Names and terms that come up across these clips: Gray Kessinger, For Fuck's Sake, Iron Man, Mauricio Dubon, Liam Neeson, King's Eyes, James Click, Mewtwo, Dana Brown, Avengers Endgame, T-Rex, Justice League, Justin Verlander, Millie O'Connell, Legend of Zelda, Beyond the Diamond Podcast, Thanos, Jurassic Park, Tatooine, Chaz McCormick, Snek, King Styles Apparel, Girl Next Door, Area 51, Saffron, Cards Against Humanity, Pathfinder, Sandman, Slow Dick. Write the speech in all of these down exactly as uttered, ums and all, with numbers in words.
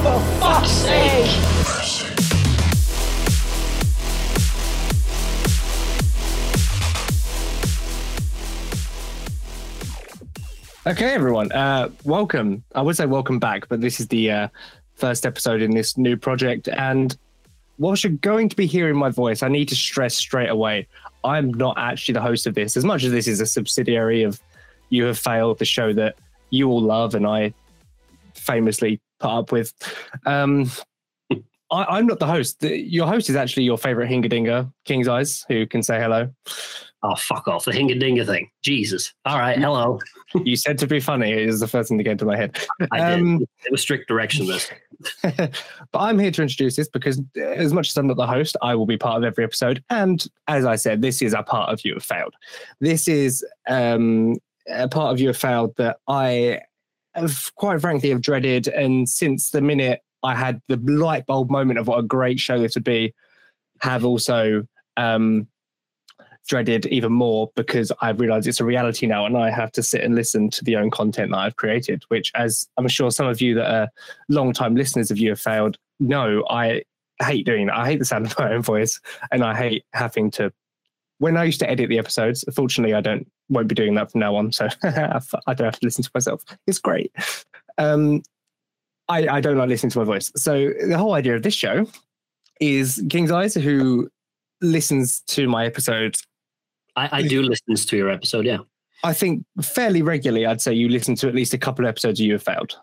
for fuck's sake! Okay, everyone, uh, welcome. I would say welcome back, but this is the uh, first episode in this new project. And whilst you're going to be hearing my voice, I need to stress straight away, I'm not actually the host of this. As much as this is a subsidiary of You Have Failed, the show that you all love and I famously put up with, um, I, I'm not the host. The, your host is actually your favourite Hingadinga, King's Eyes, who can say hello. Oh, fuck off. The Hingadinga thing. Jesus. All right. Hello. You said to be funny is the first thing that came to my head. I um, did. It was strict direction, this. But I'm here to introduce this because as much as I'm not the host, I will be part of every episode. And as I said, this is a part of You Have Failed. This is um, a part of You Have Failed that I have, quite frankly, have dreaded. And since the minute I had the light bulb moment of what a great show this would be, have also... Um, dreaded even more because I've realised it's a reality now and I have to sit and listen to the own content that I've created, which, as I'm sure some of you that are long-time listeners of You Have Failed know, I hate doing that. I hate the sound of my own voice and I hate having to... When I used to edit the episodes, fortunately, I don't won't be doing that from now on, so I don't have to listen to myself. It's great. Um, I, I don't like listening to my voice. So the whole idea of this show is King's Eyes, who listens to my episodes... I, I do listen to your episode, yeah. I think fairly regularly, I'd say you listen to at least a couple of episodes of You Have Failed.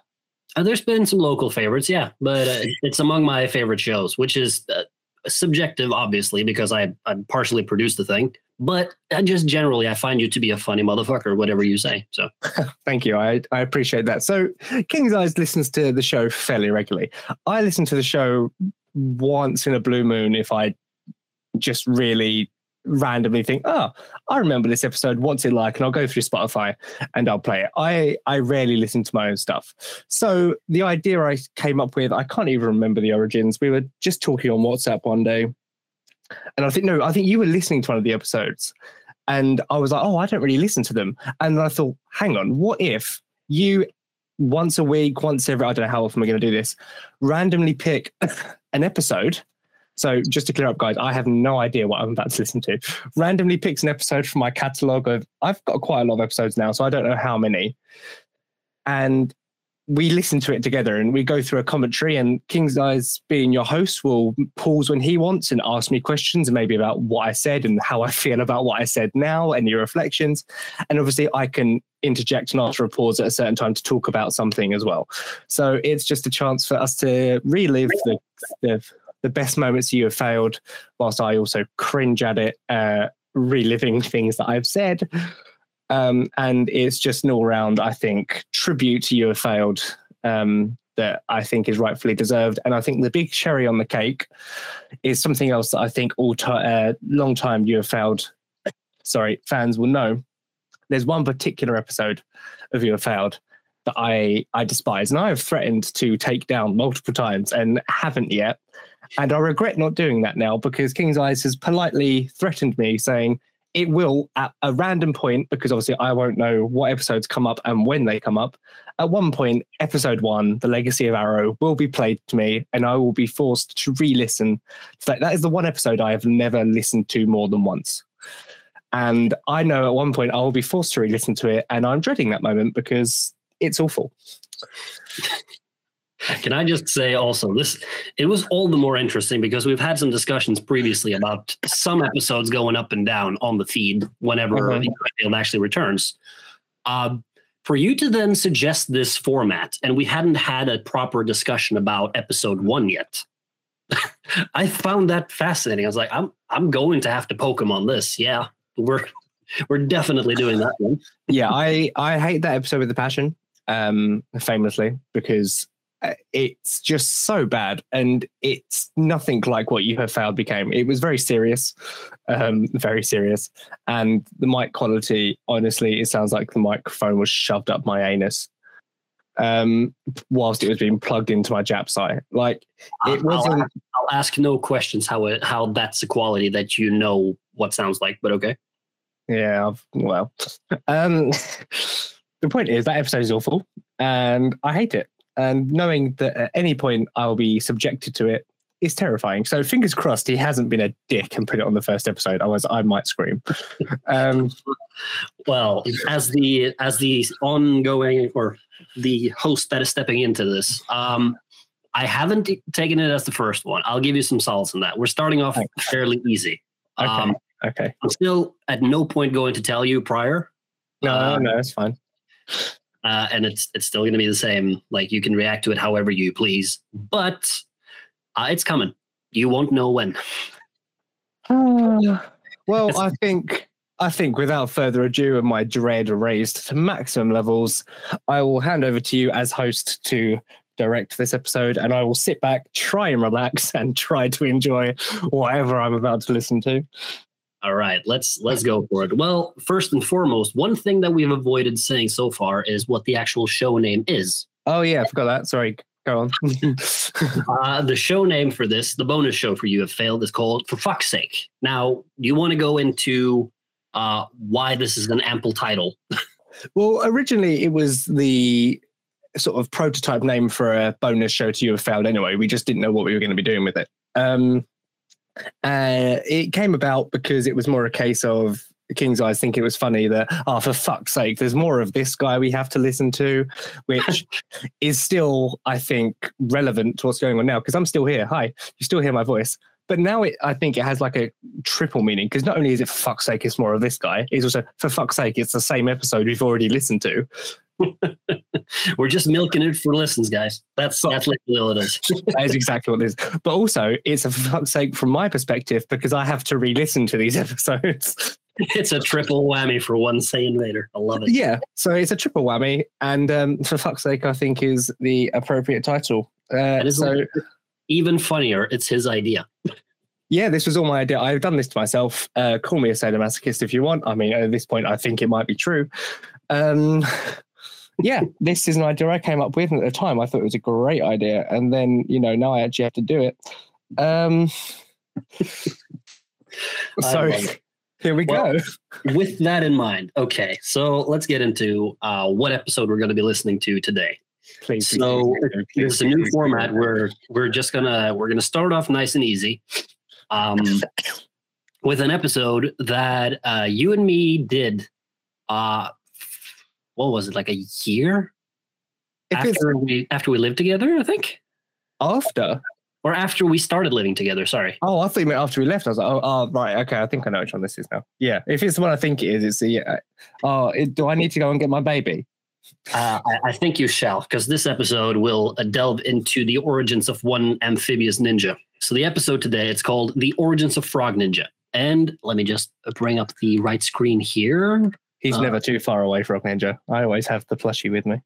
Uh, there's been some local favorites, yeah, but uh, it's among my favorite shows, which is uh, subjective, obviously, because I, I partially produced the thing. But uh, just generally, I find you to be a funny motherfucker, whatever you say. So, thank you. I, I appreciate that. So, King's Eyes listens to the show fairly regularly. I listen to the show once in a blue moon if I just really... randomly think, oh, I remember this episode, what's it like? And I'll go through Spotify and I'll play it. I, I rarely listen to my own stuff. So the idea I came up with, I can't even remember the origins. We were just talking on WhatsApp one day. And I think, no, I think you were listening to one of the episodes. And I was like, oh, I don't really listen to them. And I thought, hang on, what if you once a week, once every, I don't know how often we're going to do this, randomly pick an episode. So just to clear up, guys, I have no idea what I'm about to listen to. Randomly picks an episode from my catalogue of, I've got quite a lot of episodes now, so I don't know how many. And we listen to it together and we go through a commentary and King's Eyes, being your host, will pause when he wants and ask me questions maybe about what I said and how I feel about what I said now and your reflections. And obviously I can interject and after a pause at a certain time to talk about something as well. So it's just a chance for us to relive the... the the best moments You Have Failed, whilst I also cringe at it, uh, reliving things that I've said. Um, and it's just an all-round, I think, tribute to You Have Failed um, that I think is rightfully deserved. And I think the big cherry on the cake is something else that I think all t- uh, long-time You Have Failed sorry, fans will know. There's one particular episode of You Have Failed that I, I despise, and I have threatened to take down multiple times and haven't yet. And I regret not doing that now because King's Eyes has politely threatened me saying it will at a random point, because obviously I won't know what episodes come up and when they come up. At one point, episode one, The Legacy of Arrow, will be played to me and I will be forced to re-listen. So that is the one episode I have never listened to more than once. And I know at one point I will be forced to re-listen to it and I'm dreading that moment because it's awful. Can I just say also this, it was all the more interesting because we've had some discussions previously about some episodes going up and down on the feed whenever mm-hmm. You Have Failed actually returns. Uh, for you to then suggest this format, and we hadn't had a proper discussion about episode one yet, I found that fascinating. I was like, I'm I'm going to have to Pokemon this. Yeah, we're we're definitely doing that one. Yeah, I, I hate that episode with a passion, um, famously, because... it's just so bad and it's nothing like what You Have Failed became. It was very serious, um, very serious. And the mic quality, honestly, it sounds like the microphone was shoved up my anus um, whilst it was being plugged into my Japsai. Like, it wasn't... I'll, I'll ask no questions how it, how that's the quality that you know what sounds like, but okay. Yeah, I've, well. Um, the point is that episode is awful and I hate it. and knowing that at any point I'll be subjected to it is terrifying. So fingers crossed he hasn't been a dick and put it on the first episode, otherwise I might scream. Um, well, as the as the ongoing or the host that is stepping into this, um, I haven't t- taken it as the first one. I'll give you some solace on that. We're starting off okay. fairly easy. Um, okay. okay. I'm still at no point going to tell you prior. No, um, no, that's fine. Uh, and it's it's still going to be the same. Like, you can react to it however you please, but uh, it's coming. You won't know when. Uh, well, I think I think without further ado, and my dread raised to maximum levels, I will hand over to you as host to direct this episode, and I will sit back, try and relax, and try to enjoy whatever I'm about to listen to. All right, let's let's go for it. Well, first and foremost, one thing that we've avoided saying so far is what the actual show name is. Oh yeah, I forgot that. Sorry, go on. uh, the show name for this, the bonus show for You Have Failed, is called For Fuck's Sake. Now, you want to go into uh, why this is an ample title? Well, originally it was the sort of prototype name for a bonus show to You Have Failed. Anyway, we just didn't know what we were going to be doing with it. Um, Uh, it came about because it was more a case of King's Eyes think it was funny that, oh, for fuck's sake, there's more of this guy we have to listen to, which is still, I think, relevant to what's going on now, because I'm still here. Hi, you still hear my voice. But now it, I think it has like a triple meaning, because not only is it for fuck's sake, it's more of this guy, it's also for fuck's sake, it's the same episode we've already listened to. We're just milking it for listens, guys. That's but, that's literally all it is. That is exactly what it is. But also, it's a for fuck's sake from my perspective, because I have to re-listen to these episodes. It's a triple whammy for one saying later. I love it. Yeah, so it's a triple whammy, and um, for fuck's sake, I think is the appropriate title. Uh, so even funnier, it's his idea. Yeah, this was all my idea. I've done this to myself. Uh, call me a sadomasochist if you want. I mean, at this point, I think it might be true. Um... Yeah, this is an idea I came up with, and at the time I thought it was a great idea. And then, you know, now I actually have to do it. Um, so here we well, go. With that in mind, okay, so let's get into uh, what episode we're going to be listening to today. Please. So please, please, it's a new please, format. Please. We're we're just gonna we're gonna start off nice and easy, um, with an episode that uh, you and me did. Uh, What was it, like a year after we after we lived together, I think? After? Or after we started living together, sorry. Oh, I thought you meant after we left. I was like, oh, oh right, okay, I think I know which one this is now. Yeah, if it's the one I think it is, it's the... Uh, oh, it, do I need to go and get my baby? Uh, I, I think you shall, because this episode will uh, delve into the origins of one amphibious ninja. So the episode today, it's called The Origins of Frog Ninja. And let me just bring up the right screen here. He's uh, never too far away, Frog Ninja. I always have the plushie with me.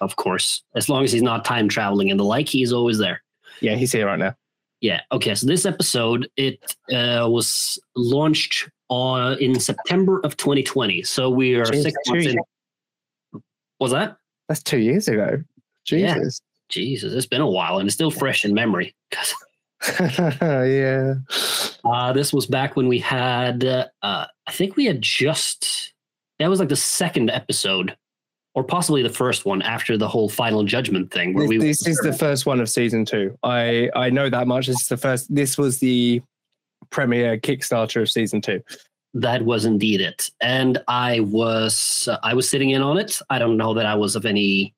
Of course. As long as he's not time traveling and the like, he's always there. Yeah, he's here right now. Yeah. Okay, so this episode, it uh, was launched uh, in September of twenty twenty. So we are Jeez, six months in. Years. Was that? That's two years ago. Jesus. Yeah. Jesus, it's been a while, and it's still fresh in memory. Yeah. Uh, this was back when we had, uh, uh, I think we had just... That was like the second episode, or possibly the first one after the whole final judgment thing. Where we this is the first one of season two. I, I know that much. This is the first. This was the premiere Kickstarter of season two. That was indeed it, and I was uh, I was sitting in on it. I don't know that I was of any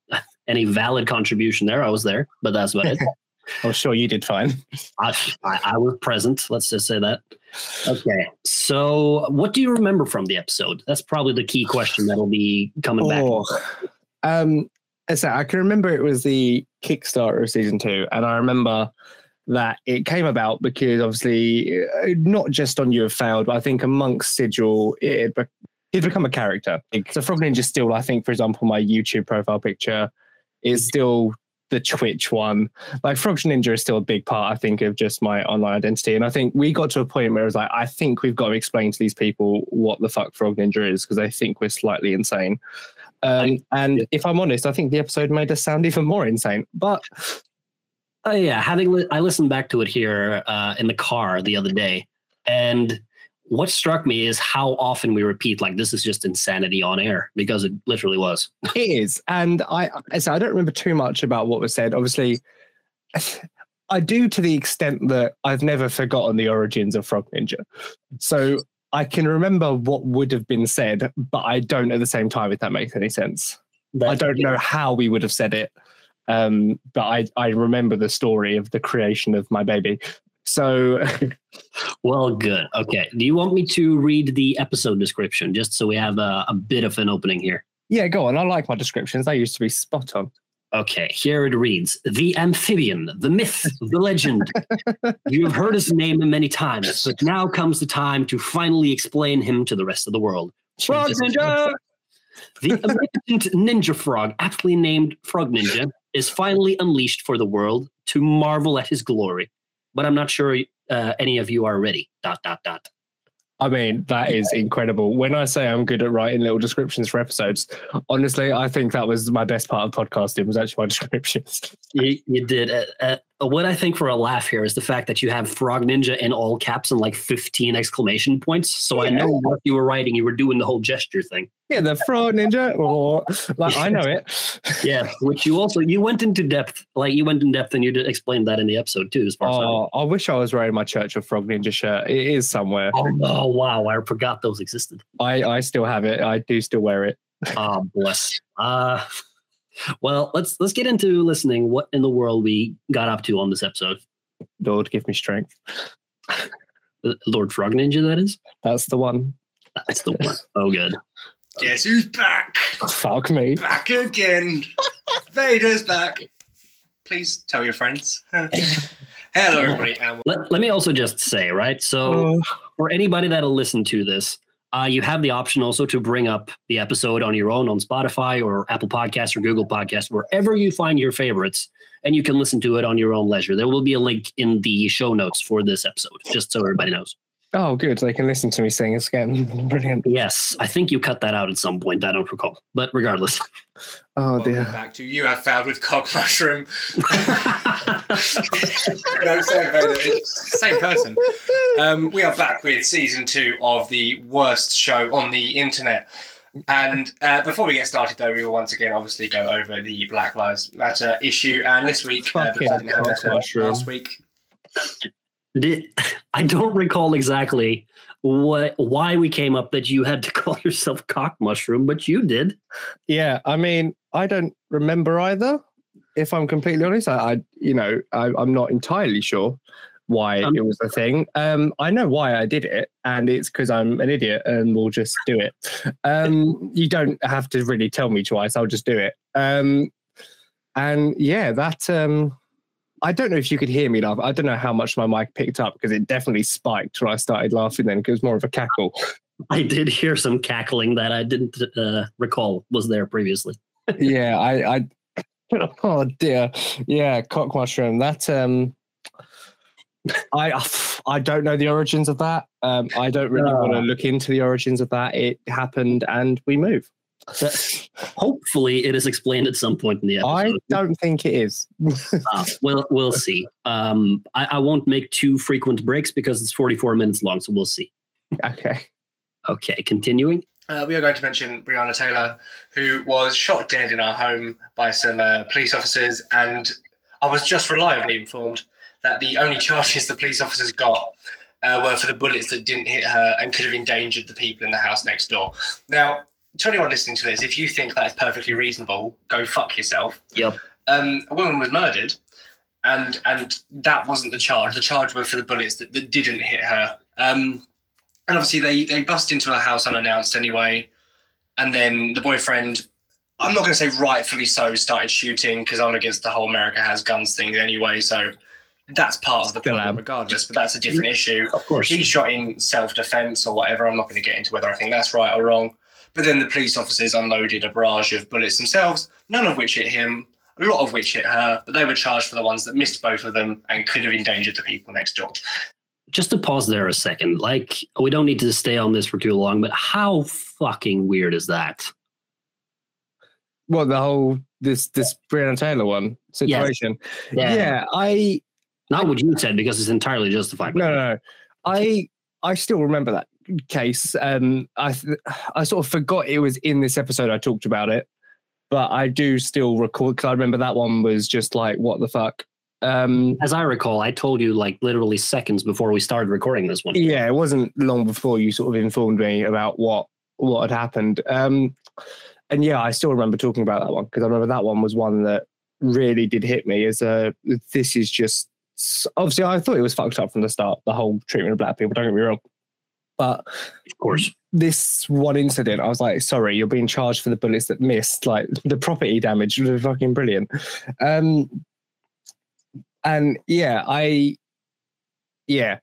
any valid contribution there. I was there, but that's about it. I'm sure you did fine. I, I, I was present. Let's just say that. Okay, so what do you remember from the episode? That's probably the key question that'll be coming oh, back. Um, so I can remember it was the Kickstarter of season two, and I remember that it came about because obviously not just on You Have Failed, but I think amongst Sigil, it he'd become a character. So Frog Ninja still, I think, for example, my YouTube profile picture is still the Twitch one. Like, Frog Ninja is still a big part, I think, of just my online identity. And I think we got to a point where it was like, I think we've got to explain to these people what the fuck Frog Ninja is, because they think we're slightly insane. Um, and if I'm honest, I think the episode made us sound even more insane. But oh yeah, having li- I listened back to it here uh, in the car the other day, and what struck me is how often we repeat, like, this is just insanity on air, because it literally was. It is. And I, so I don't remember too much about what was said. Obviously, I do to the extent that I've never forgotten the origins of Frog Ninja. So I can remember what would have been said, but I don't at the same time, if that makes any sense. That's I don't know how we would have said it, um, but I, I remember the story of the creation of my baby. So, well, good. Okay. Do you want me to read the episode description just so we have a, a bit of an opening here? Yeah, go on. I like my descriptions. They used to be spot on. Okay. Here it reads, the amphibian, the myth, the legend. You've heard his name many times, but now comes the time to finally explain him to the rest of the world. Frog Ninja! The omnipotent ninja frog, aptly named Frog Ninja, is finally unleashed for the world to marvel at his glory. But I'm not sure uh, any of you are ready, dot, dot, dot. I mean, that is incredible. When I say I'm good at writing little descriptions for episodes, honestly, I think that was my best part of podcasting, was actually my descriptions. You, you did. Uh, uh, what I think for a laugh here is the fact that you have Frog Ninja in all caps and like fifteen exclamation points. So yeah. I know what you were writing. You were doing the whole gesture thing. Yeah, the Frog Ninja. Or, like, I know it. Yeah, which you also, you went into depth. Like, you went in depth and you did explain that in the episode too. As far oh, as I, I wish I was wearing my Church of Frog Ninja shirt. It is somewhere. Oh, no. Oh, wow, I forgot those existed. I, I still have it. I do still wear it. Ah, bless. Uh, well, let's let's get into listening what in the world we got up to on this episode. Lord, give me strength. Lord Frog Ninja, that is? That's the one. That's the one. Oh, good. Guess who's back? Fuck me. Back again. Vader's back. Please tell your friends. Hello, everybody. Let, let me also just say, right, so uh, for anybody that'll listen to this, uh, you have the option also to bring up the episode on your own on Spotify or Apple Podcasts or Google Podcasts, wherever you find your favorites, and you can listen to it on your own leisure. There will be a link in the show notes for this episode, just so everybody knows. Oh, good. They can listen to me sing again. Brilliant. Yes. I think you cut that out at some point. I don't recall. But regardless. Oh, dear. Welcome back to You Have Failed with Cock Mushroom. No, sorry, same person. Um, we are back with season two of the worst show on the internet. And uh, before we get started, though, we will once again obviously go over the Black Lives Matter issue. And this week, uh, yeah, last week... Did, I don't recall exactly what why we came up that you had to call yourself Cock Mushroom, but you did. Yeah, I mean, I don't remember either. If I'm completely honest, I, I you know, I, I'm not entirely sure why um, it was a thing. Um, I know why I did it, and it's because I'm an idiot and we'll just do it. Um, you don't have to really tell me twice. I'll just do it. Um, and yeah, that. Um, I don't know if you could hear me laugh. I don't know how much my mic picked up because it definitely spiked when I started laughing then because it was more of a cackle. I did hear some cackling that I didn't uh, recall was there previously. yeah, I, I... Oh, dear. Yeah, Cock Mushroom. That... Um, I I don't know the origins of that. Um, I don't really uh, want to look into the origins of that. It happened and we move. Hopefully it is explained at some point in the episode. I don't think it is. uh, well, we'll see. Um, I, I won't make too frequent breaks because it's forty-four minutes long, so we'll see. Okay. Okay, continuing. Uh, we are going to mention Brianna Taylor, who was shot dead in our home by some uh, police officers, and I was just reliably informed that the only charges the police officers got uh, were for the bullets that didn't hit her and could have endangered the people in the house next door. Now, to anyone listening to this, if you think that is perfectly reasonable, go fuck yourself. Yep. Um, a woman was murdered, and and that wasn't the charge. The charge was for the bullets that, that didn't hit her. Um, and obviously they, they bust into her house unannounced anyway, and then the boyfriend, I'm not going to say rightfully so, started shooting, because I'm against the whole America has guns thing anyway, so that's part of the Still problem am. regardless, but that's a different issue. Of course. He shot in self-defense or whatever. I'm not going to get into whether I think that's right or wrong. But then the police officers unloaded a barrage of bullets themselves, none of which hit him, a lot of which hit her, but they were charged for the ones that missed both of them and could have endangered the people next door. Just to pause there a second, like, we don't need to stay on this for too long, but how fucking weird is that? Well, the whole, this this Brianna Taylor one situation. Yes. Yeah. yeah, I... Not what you said, because it's entirely justified. No, no, no. I, I still remember that case, um, I th- I sort of forgot it was in this episode I talked about it, but I do still recall, because I remember that one was just like, what the fuck? Um, As I recall, I told you like literally seconds before we started recording this one. Yeah, it wasn't long before you sort of informed me about what, what had happened. Um, and yeah, I still remember talking about that one, because I remember that one was one that really did hit me as a, this is just, obviously I thought it was fucked up from the start, the whole treatment of black people, don't get me wrong. But of course, this one incident, I was like, sorry, you're being charged for the bullets that missed. Like, the property damage was fucking brilliant. Um, and yeah, I, yeah,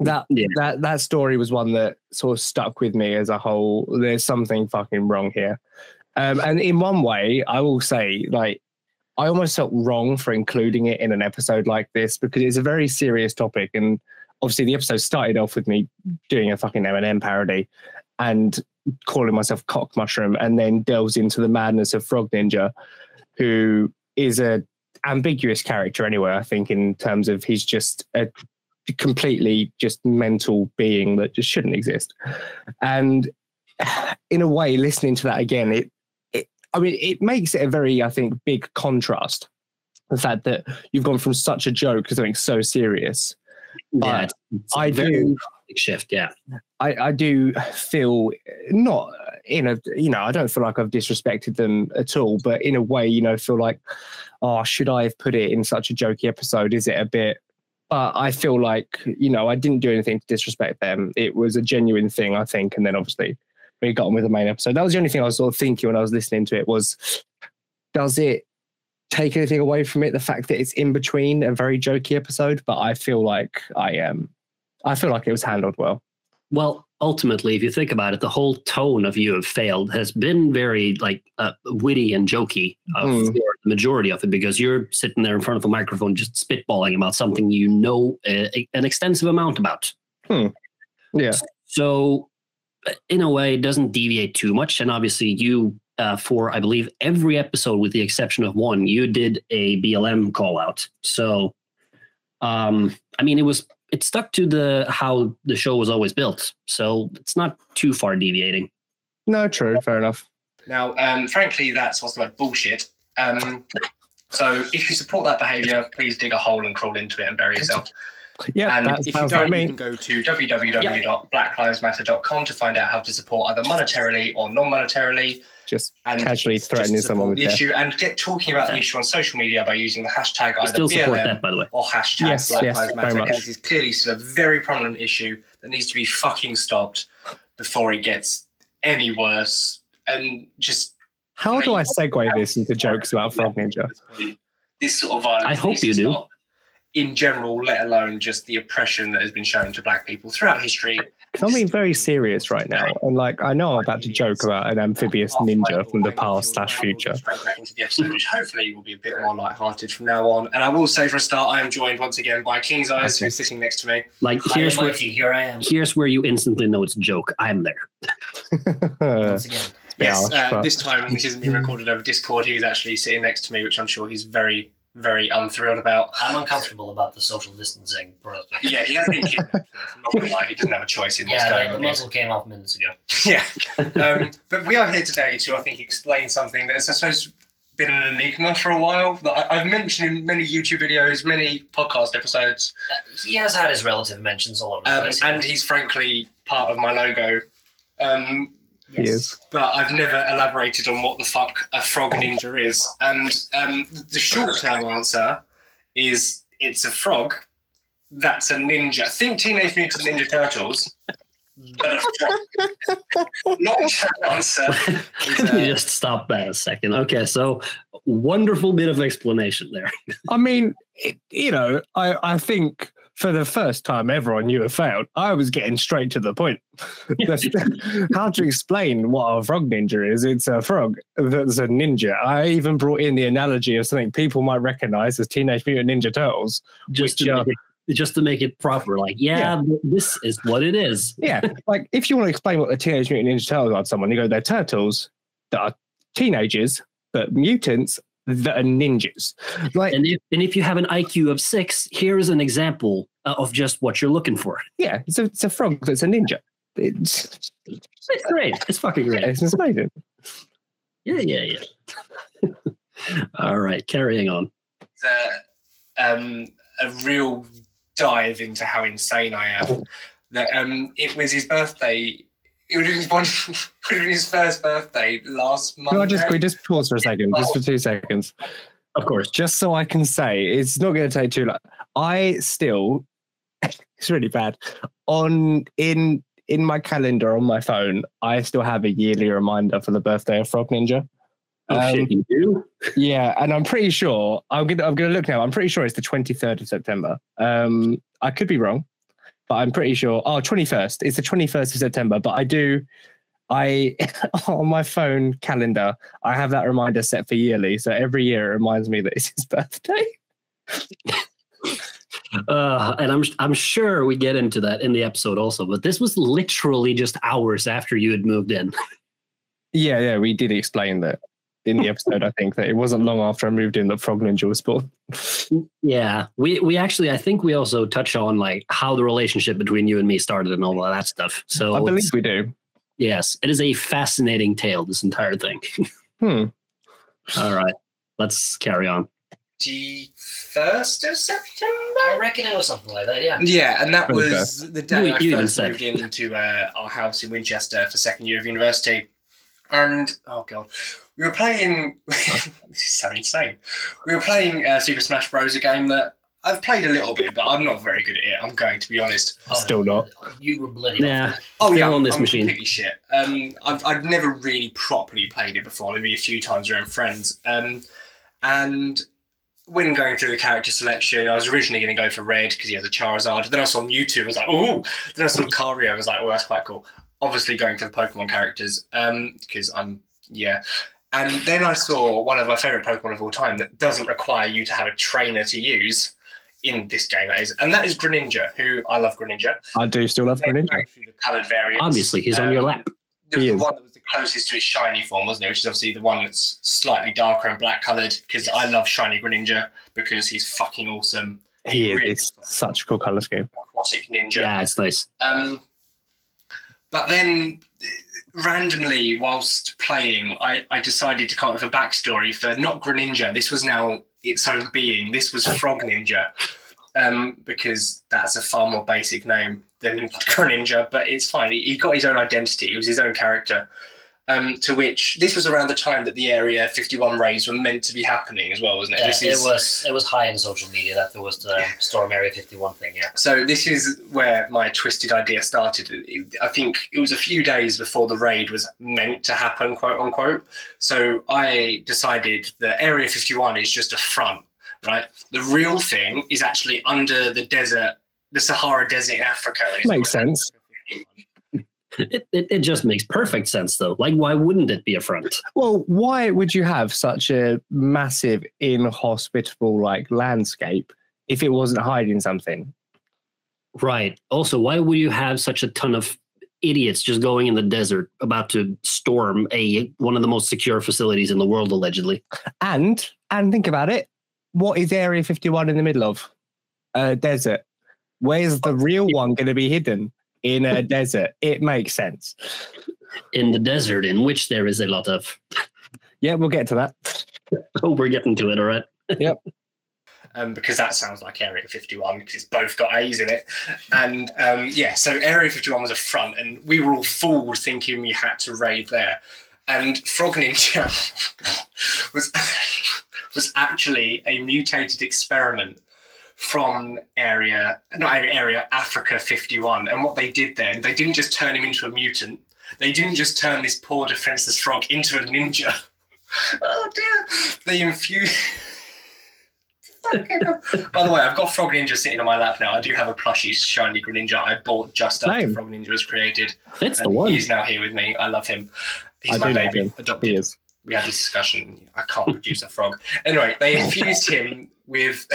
that yeah. that that story was one that sort of stuck with me as a whole. There's something fucking wrong here. Um, and in one way, I will say, like, I almost felt wrong for including it in an episode like this, because it's a very serious topic. And obviously, the episode started off with me doing a fucking M and M parody and calling myself Cock Mushroom, and then delves into the madness of Frog Ninja, who is a ambiguous character anyway, I think, in terms of he's just a completely just mental being that just shouldn't exist. And in a way, listening to that again, it, it I mean, it makes it a very, I think, big contrast. The fact that you've gone from such a joke to something so serious. But yeah, I do shift. Yeah, I, I do feel not in a, you know, I don't feel like I've disrespected them at all, but in a way, you know, feel like, oh, should I have put it in such a jokey episode? Is it a bit? But I feel like, you know, I didn't do anything to disrespect them. It was a genuine thing, I think. And then obviously we got on with the main episode. That was the only thing I was sort of thinking when I was listening to it was, does it take anything away from it, the fact that it's in between a very jokey episode? But I feel like I um, I feel like it was handled well. Well, ultimately, if you think about it, the whole tone of You Have Failed has been very like uh, witty and jokey uh, mm. for the majority of it, because you're sitting there in front of a microphone just spitballing about something you know uh, an extensive amount about. Hmm. Yeah. So in a way, it doesn't deviate too much, and obviously you. Uh, for, I believe, every episode with the exception of one, you did a B L M call out. So, um, I mean, it was it stuck to the how the show was always built. So it's not too far deviating. No, true. Fair enough. Now, um, frankly, that's what's about bullshit. Um, so if you support that behavior, please dig a hole and crawl into it and bury yourself. Yeah, and if you don't, I mean. You can go to w w w dot black lives matter dot com yeah. to find out how to support either monetarily or non-monetarily. Just and casually threatening just someone with the issue, and get talking about the issue on social media by using the hashtag either B L M that, by the way. Or hashtag yes, Black yes, Lives Matter. This is clearly still a very prominent issue that needs to be fucking stopped before it gets any worse. And just how do I segue this into jokes about Frog Ninja? This sort of violence. I hope you do. In general, let alone just the oppression that has been shown to black people throughout history. I'm being very serious right now, and like I know I'm about to joke about an amphibious ninja from the past slash future. Which hopefully will be a bit more lighthearted from now on. And I will say for a start, I am joined once again by King's Eyes, okay. who's sitting next to me. Like here's where here I am. Here's where you instantly know it's a joke. I'm there. Once again. Yes, harsh, uh, but... this time this isn't being recorded over Discord. He's actually sitting next to me, which I'm sure he's very. Very unthrilled about. I'm uncomfortable about the social distancing. Yeah, he hasn't. He doesn't have a choice in this. Yeah, the muzzle came off minutes ago. Yeah, um, but we are here today to, I think, explain something that's, I suppose, been an enigma for a while. That I've mentioned in many YouTube videos, many podcast episodes. Uh, he has had his relative mentions all over the place, um, and he's frankly part of my logo. Um, He yes. is. But I've never elaborated on what the fuck a frog ninja is. And um, the short-term answer is it's a frog that's a ninja. Think Teenage Mutant Ninja Turtles. But a frog. Not a short answer. Can you just stop that a second? Okay, so wonderful bit of explanation there. I mean, it, you know, I, I think... For the first time ever on You Have Failed, I was getting straight to the point. How to explain what a frog ninja is? It's a frog that's a ninja. I even brought in the analogy of something people might recognize as Teenage Mutant Ninja Turtles. Just, to, are, make it, just to make it proper. Like, yeah, yeah, this is what it is. Yeah, like if you want to explain what the Teenage Mutant Ninja Turtles are to someone, you go, they're turtles that are teenagers, but mutants that are ninjas. Like, and, if, and if you have an I Q of six, here is an example uh, of just what you're looking for. Yeah, it's a, it's a frog that's a ninja. It's, it's great. It's fucking great. It's amazing. Yeah, yeah, yeah. All right, carrying on. The, um, a real dive into how insane I am. That um, it was his birthday. It was his, one, it was his first birthday last month. Can I just, we just pause for a second, just for two seconds. Of course, just so I can say, it's not going to take too long. I still, it's really bad. On in in my calendar on my phone, I still have a yearly reminder for the birthday of Frog Ninja. Oh um, shit, you do? Yeah, and I'm pretty sure I'm gonna I'm gonna look now. I'm pretty sure it's the twenty-third of September. Um, I could be wrong, but I'm pretty sure. Oh, twenty-first. It's the twenty-first of September. But I do. I on my phone calendar, I have that reminder set for yearly, so every year it reminds me that it's his birthday. uh, and I'm I'm sure we get into that in the episode also, but this was literally just hours after you had moved in. yeah, yeah, we did explain that in the episode. I think that it wasn't long after I moved in that Frog Ninja was born. yeah, we we actually I think we also touch on like how the relationship between you and me started and all of that stuff. So I believe we do. Yes, it is a fascinating tale, this entire thing. hmm. All right, let's carry on. The first of September? I reckon it was something like that, yeah. Yeah, and that was the day you, I you first moved into uh, our house in Winchester for second year of university. And, oh God, we were playing... this is so insane. We were playing uh, Super Smash Bros, a game that I've played a little bit, but I'm not very good at it. I'm going to be honest. Oh, still not. You were bloody. Yeah. Oh yeah. I'm, on this I'm machine. Completely shit. Um, I've I've never really properly played it before. Maybe a few times around friends. Um, and when going through the character selection, I was originally going to go for Red because he has a Charizard. Then I saw Mewtwo. I was like, oh. Then I saw Lucario. I was like, oh, that's quite cool. Obviously going for the Pokemon characters. Um, because I'm yeah. And then I saw one of my favorite Pokemon of all time that doesn't require you to have a trainer to use. In this game, that is, and that is Greninja, who I love Greninja. I do still love Greninja. The coloured variants. Obviously, he's um, on your lap. The, the one that was the closest to his shiny form, wasn't it? Which is obviously the one that's slightly darker and black coloured, because yes. I love shiny Greninja, because he's fucking awesome. He, he is. Really it's awesome. Such a cool colour scheme. Aquatic ninja. Yeah, it's nice. Um, but then, randomly, whilst playing, I, I decided to come up with a backstory for not Greninja. This was now... its own being. This was Frog Ninja, um, because that's a far more basic name than Greninja, but it's fine. He, he got his own identity. He was his own character, um, to which this was around the time that the Area fifty-one raids were meant to be happening as well, wasn't it? Yeah, this is, it was It was high in social media that there was the yeah. Storm Area fifty-one thing, yeah. So this is where my twisted idea started. I think it was a few days before the raid was meant to happen, quote unquote. So I decided that Area fifty-one is just a front, right? The real thing is actually under the desert, the Sahara Desert in Africa. Makes sense. It, it it just makes perfect sense, though. Like, why wouldn't it be a front? Well, why would you have such a massive, inhospitable, like, landscape if it wasn't hiding something? Right. Also, why would you have such a ton of idiots just going in the desert about to storm a one of the most secure facilities in the world, allegedly? And, and think about it, what is Area fifty-one in the middle of? A desert. Where's the real one going to be hidden? In a desert. It makes sense. In the desert, in which there is a lot of... yeah, we'll get to that. oh, we're getting to it, all right. yep. Um, because that sounds like Area fifty-one, because it's both got A's in it. And, um, yeah, so Area fifty-one was a front, and we were all fooled thinking we had to raid there. And Frog Ninja was, was actually a mutated experiment from area, not area, Africa fifty-one. And what they did then, they didn't just turn him into a mutant. They didn't just turn this poor defenseless frog into a ninja. oh, dear. They infused... By the way, I've got Frog Ninja sitting on my lap now. I do have a plushie shiny Greninja I bought just after Frog Ninja was created. That's the one. He's now here with me. I love him. He's I my baby. Him. Adopted. He is. We had this discussion. I can't produce a frog. Anyway, they infused him with...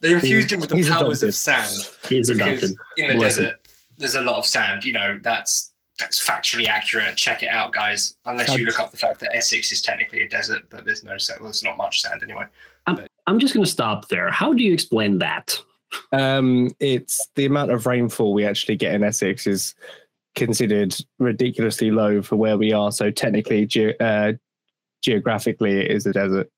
they infused him with the He's powers adopted. Of sand. He's adopted. In the Worth desert, it. There's a lot of sand. You know, that's that's factually accurate. Check it out, guys. Unless that's... you look up the fact that Essex is technically a desert, but there's no sand. Well, there's not much sand anyway. I'm, but... I'm just going to stop there. How do you explain that? Um, it's the amount of rainfall we actually get in Essex is considered ridiculously low for where we are. So technically, ge- uh, geographically, it is a desert.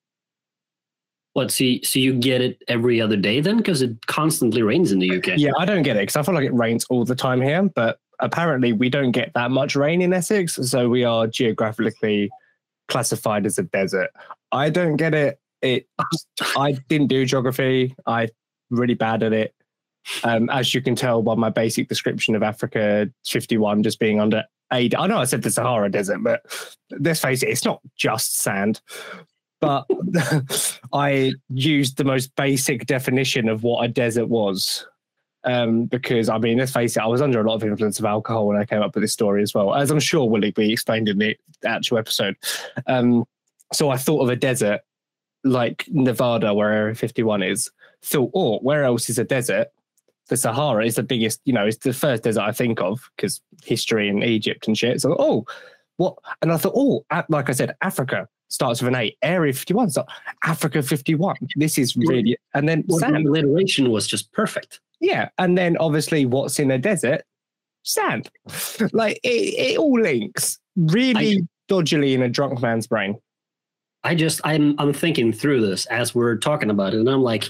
What, so you, so you get it every other day then? Because it constantly rains in the U K. Yeah, I don't get it because I feel like it rains all the time here, but apparently we don't get that much rain in Essex, so we are geographically classified as a desert. I don't get it. It I didn't do geography. I'm really bad at it. Um, as you can tell by my basic description of Africa fifty-one just being under a... I know I said the Sahara Desert, but let's face it, it's not just sand. But I used the most basic definition of what a desert was. Um, because, I mean, let's face it, I was under a lot of influence of alcohol when I came up with this story as well, as I'm sure will be explained in the actual episode. Um, so I thought of a desert like Nevada, where Area fifty-one is. Thought, oh, where else is a desert? The Sahara is the biggest, you know, it's the first desert I think of because history in Egypt and shit. So, oh, what? And I thought, oh, like I said, Africa starts with an A. Area fifty-one, so Africa fifty-one. This is really, and then well, sand. The alliteration was just perfect. Yeah, and then obviously, what's in a desert? Sand. Like it, it all links really I, dodgily in a drunk man's brain. I just, I'm, I'm thinking through this as we're talking about it, and I'm like,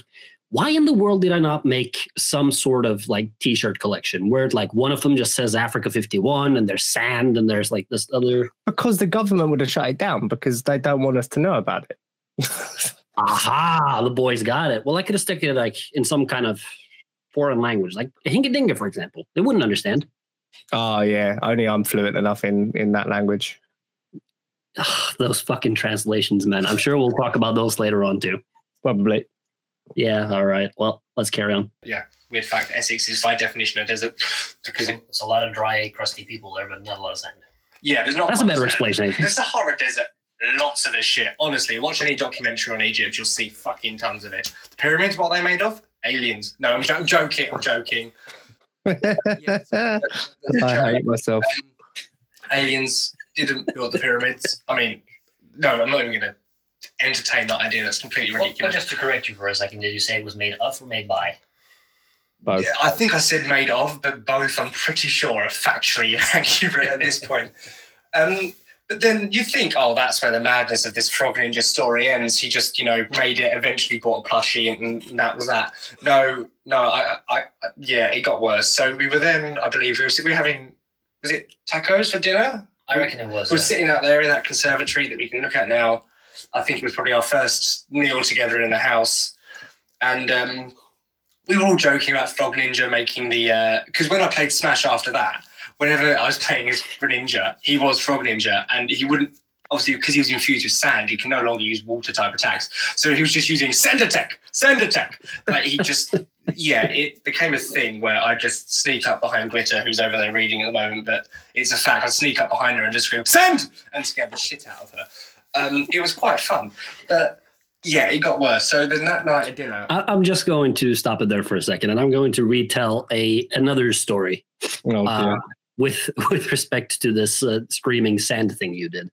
why in the world did I not make some sort of like T-shirt collection where like one of them just says Africa fifty-one and there's sand and there's like this other? Because the government would have shut it down because they don't want us to know about it. Aha! The boys got it. Well, I could have stuck it like in some kind of foreign language, like Hingadinga, for example. They wouldn't understand. Oh yeah, only I'm fluent enough in in that language. Ugh, those fucking translations, man. I'm sure we'll talk about those later on too. Probably. Yeah, all right. Well, let's carry on. Yeah, weird fact, Essex is by definition a desert because it's a lot of dry, crusty people there, but not a lot of sand. Yeah, there's not. That's a better explanation. There's the Sahara Desert. Lots of this shit. Honestly, watch any documentary on Egypt, you'll see fucking tons of it. Pyramids, what are they made of? Aliens. No, I'm, jo- I'm joking. I'm joking. Yes. I hate myself. Um, aliens didn't build the pyramids. I mean, no, I'm not even going to entertain that idea. That's completely well, ridiculous. But just to correct you for a second, did you say it was made of or made by? Both. Yeah, I think I said made of, but both, I'm pretty sure, are factually accurate at this point. Um, but then you think, oh, that's where the madness of this Frog Ninja story ends. He just, you know, made it, eventually bought a plushie, and, and that was that. No, no, I, I, I, yeah, it got worse. So we were then, I believe, we were, we were having, was it tacos for dinner? I reckon it was. We were yeah. sitting out there in that conservatory that we can look at now. I think it was probably our first meal together in the house. And um, we were all joking about Frog Ninja making the... Because uh, when I played Smash after that, whenever I was playing as Greninja, he was Frog Ninja, and he wouldn't... Obviously, because he was infused with sand, he can no longer use water-type attacks. So he was just using Sand Attack! Sand Attack! Like, he just... yeah, it became a thing where I just sneak up behind Glitter, who's over there reading at the moment, but it's a fact. I sneak up behind her and just scream, Sand! And scare the shit out of her. Um, it was quite fun, but yeah, it got worse. So then that night at dinner, I, I'm just going to stop it there for a second, and I'm going to retell a another story oh, uh, with with respect to this uh, screaming sand thing you did.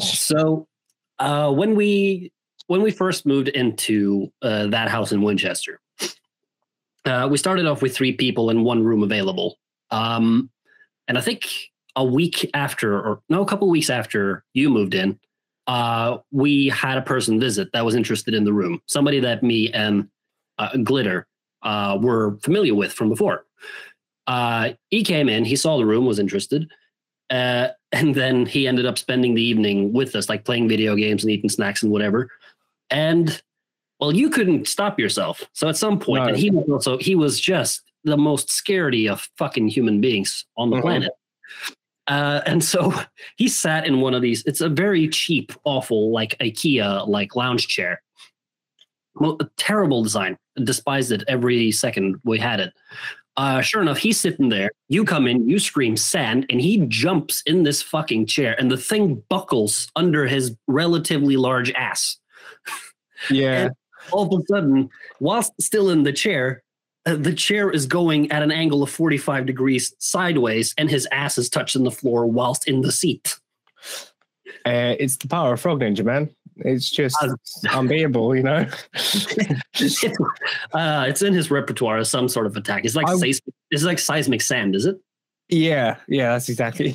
So uh, when we when we first moved into uh, that house in Winchester, uh, we started off with three people in one room available, um, and I think a week after, or no, a couple weeks after you moved in. Uh, we had a person visit that was interested in the room. Somebody that me and uh, Glitter uh, were familiar with from before. Uh, he came in, he saw the room, was interested. Uh, and then he ended up spending the evening with us, like playing video games and eating snacks and whatever. And well, you couldn't stop yourself. So at some point, no. and he was also, he was just the most scaredy of fucking human beings on the mm-hmm. planet. Uh, and so he sat in one of these. It's a very cheap, awful, like IKEA, like lounge chair. Well, a terrible design. Despised it every second we had it. Uh, sure enough, he's sitting there. You come in, you scream sand, and he jumps in this fucking chair, and the thing buckles under his relatively large ass. Yeah. And all of a sudden, whilst still in the chair, Uh, the chair is going at an angle of forty-five degrees sideways, and his ass is touching the floor whilst in the seat. Uh, it's the power of Frog Ninja, man. It's just unbeatable, you know. uh, it's in his repertoire as some sort of attack. It's like I, seismic, it's like seismic sand, is it? Yeah, yeah, that's exactly.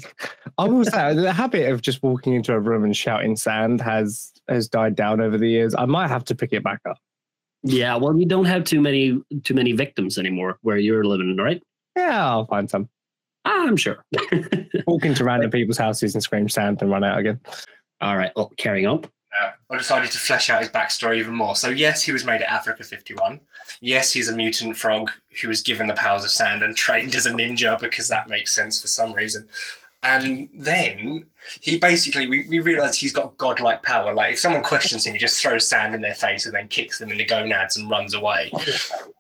I will say the habit of just walking into a room and shouting sand has has died down over the years. I might have to pick it back up. Yeah, well, you don't have too many too many victims anymore where you're living, right? Yeah, I'll find some. I'm sure. Walk into random people's houses and scream sand and run out again. All right, well, carrying on. Uh, I decided to flesh out his backstory even more. So yes, he was made at Africa fifty-one. Yes, he's a mutant frog who was given the powers of sand and trained as a ninja because that makes sense for some reason. And then he basically, we, we realise he's got godlike power. Like if someone questions him, he just throws sand in their face and then kicks them in the gonads and runs away.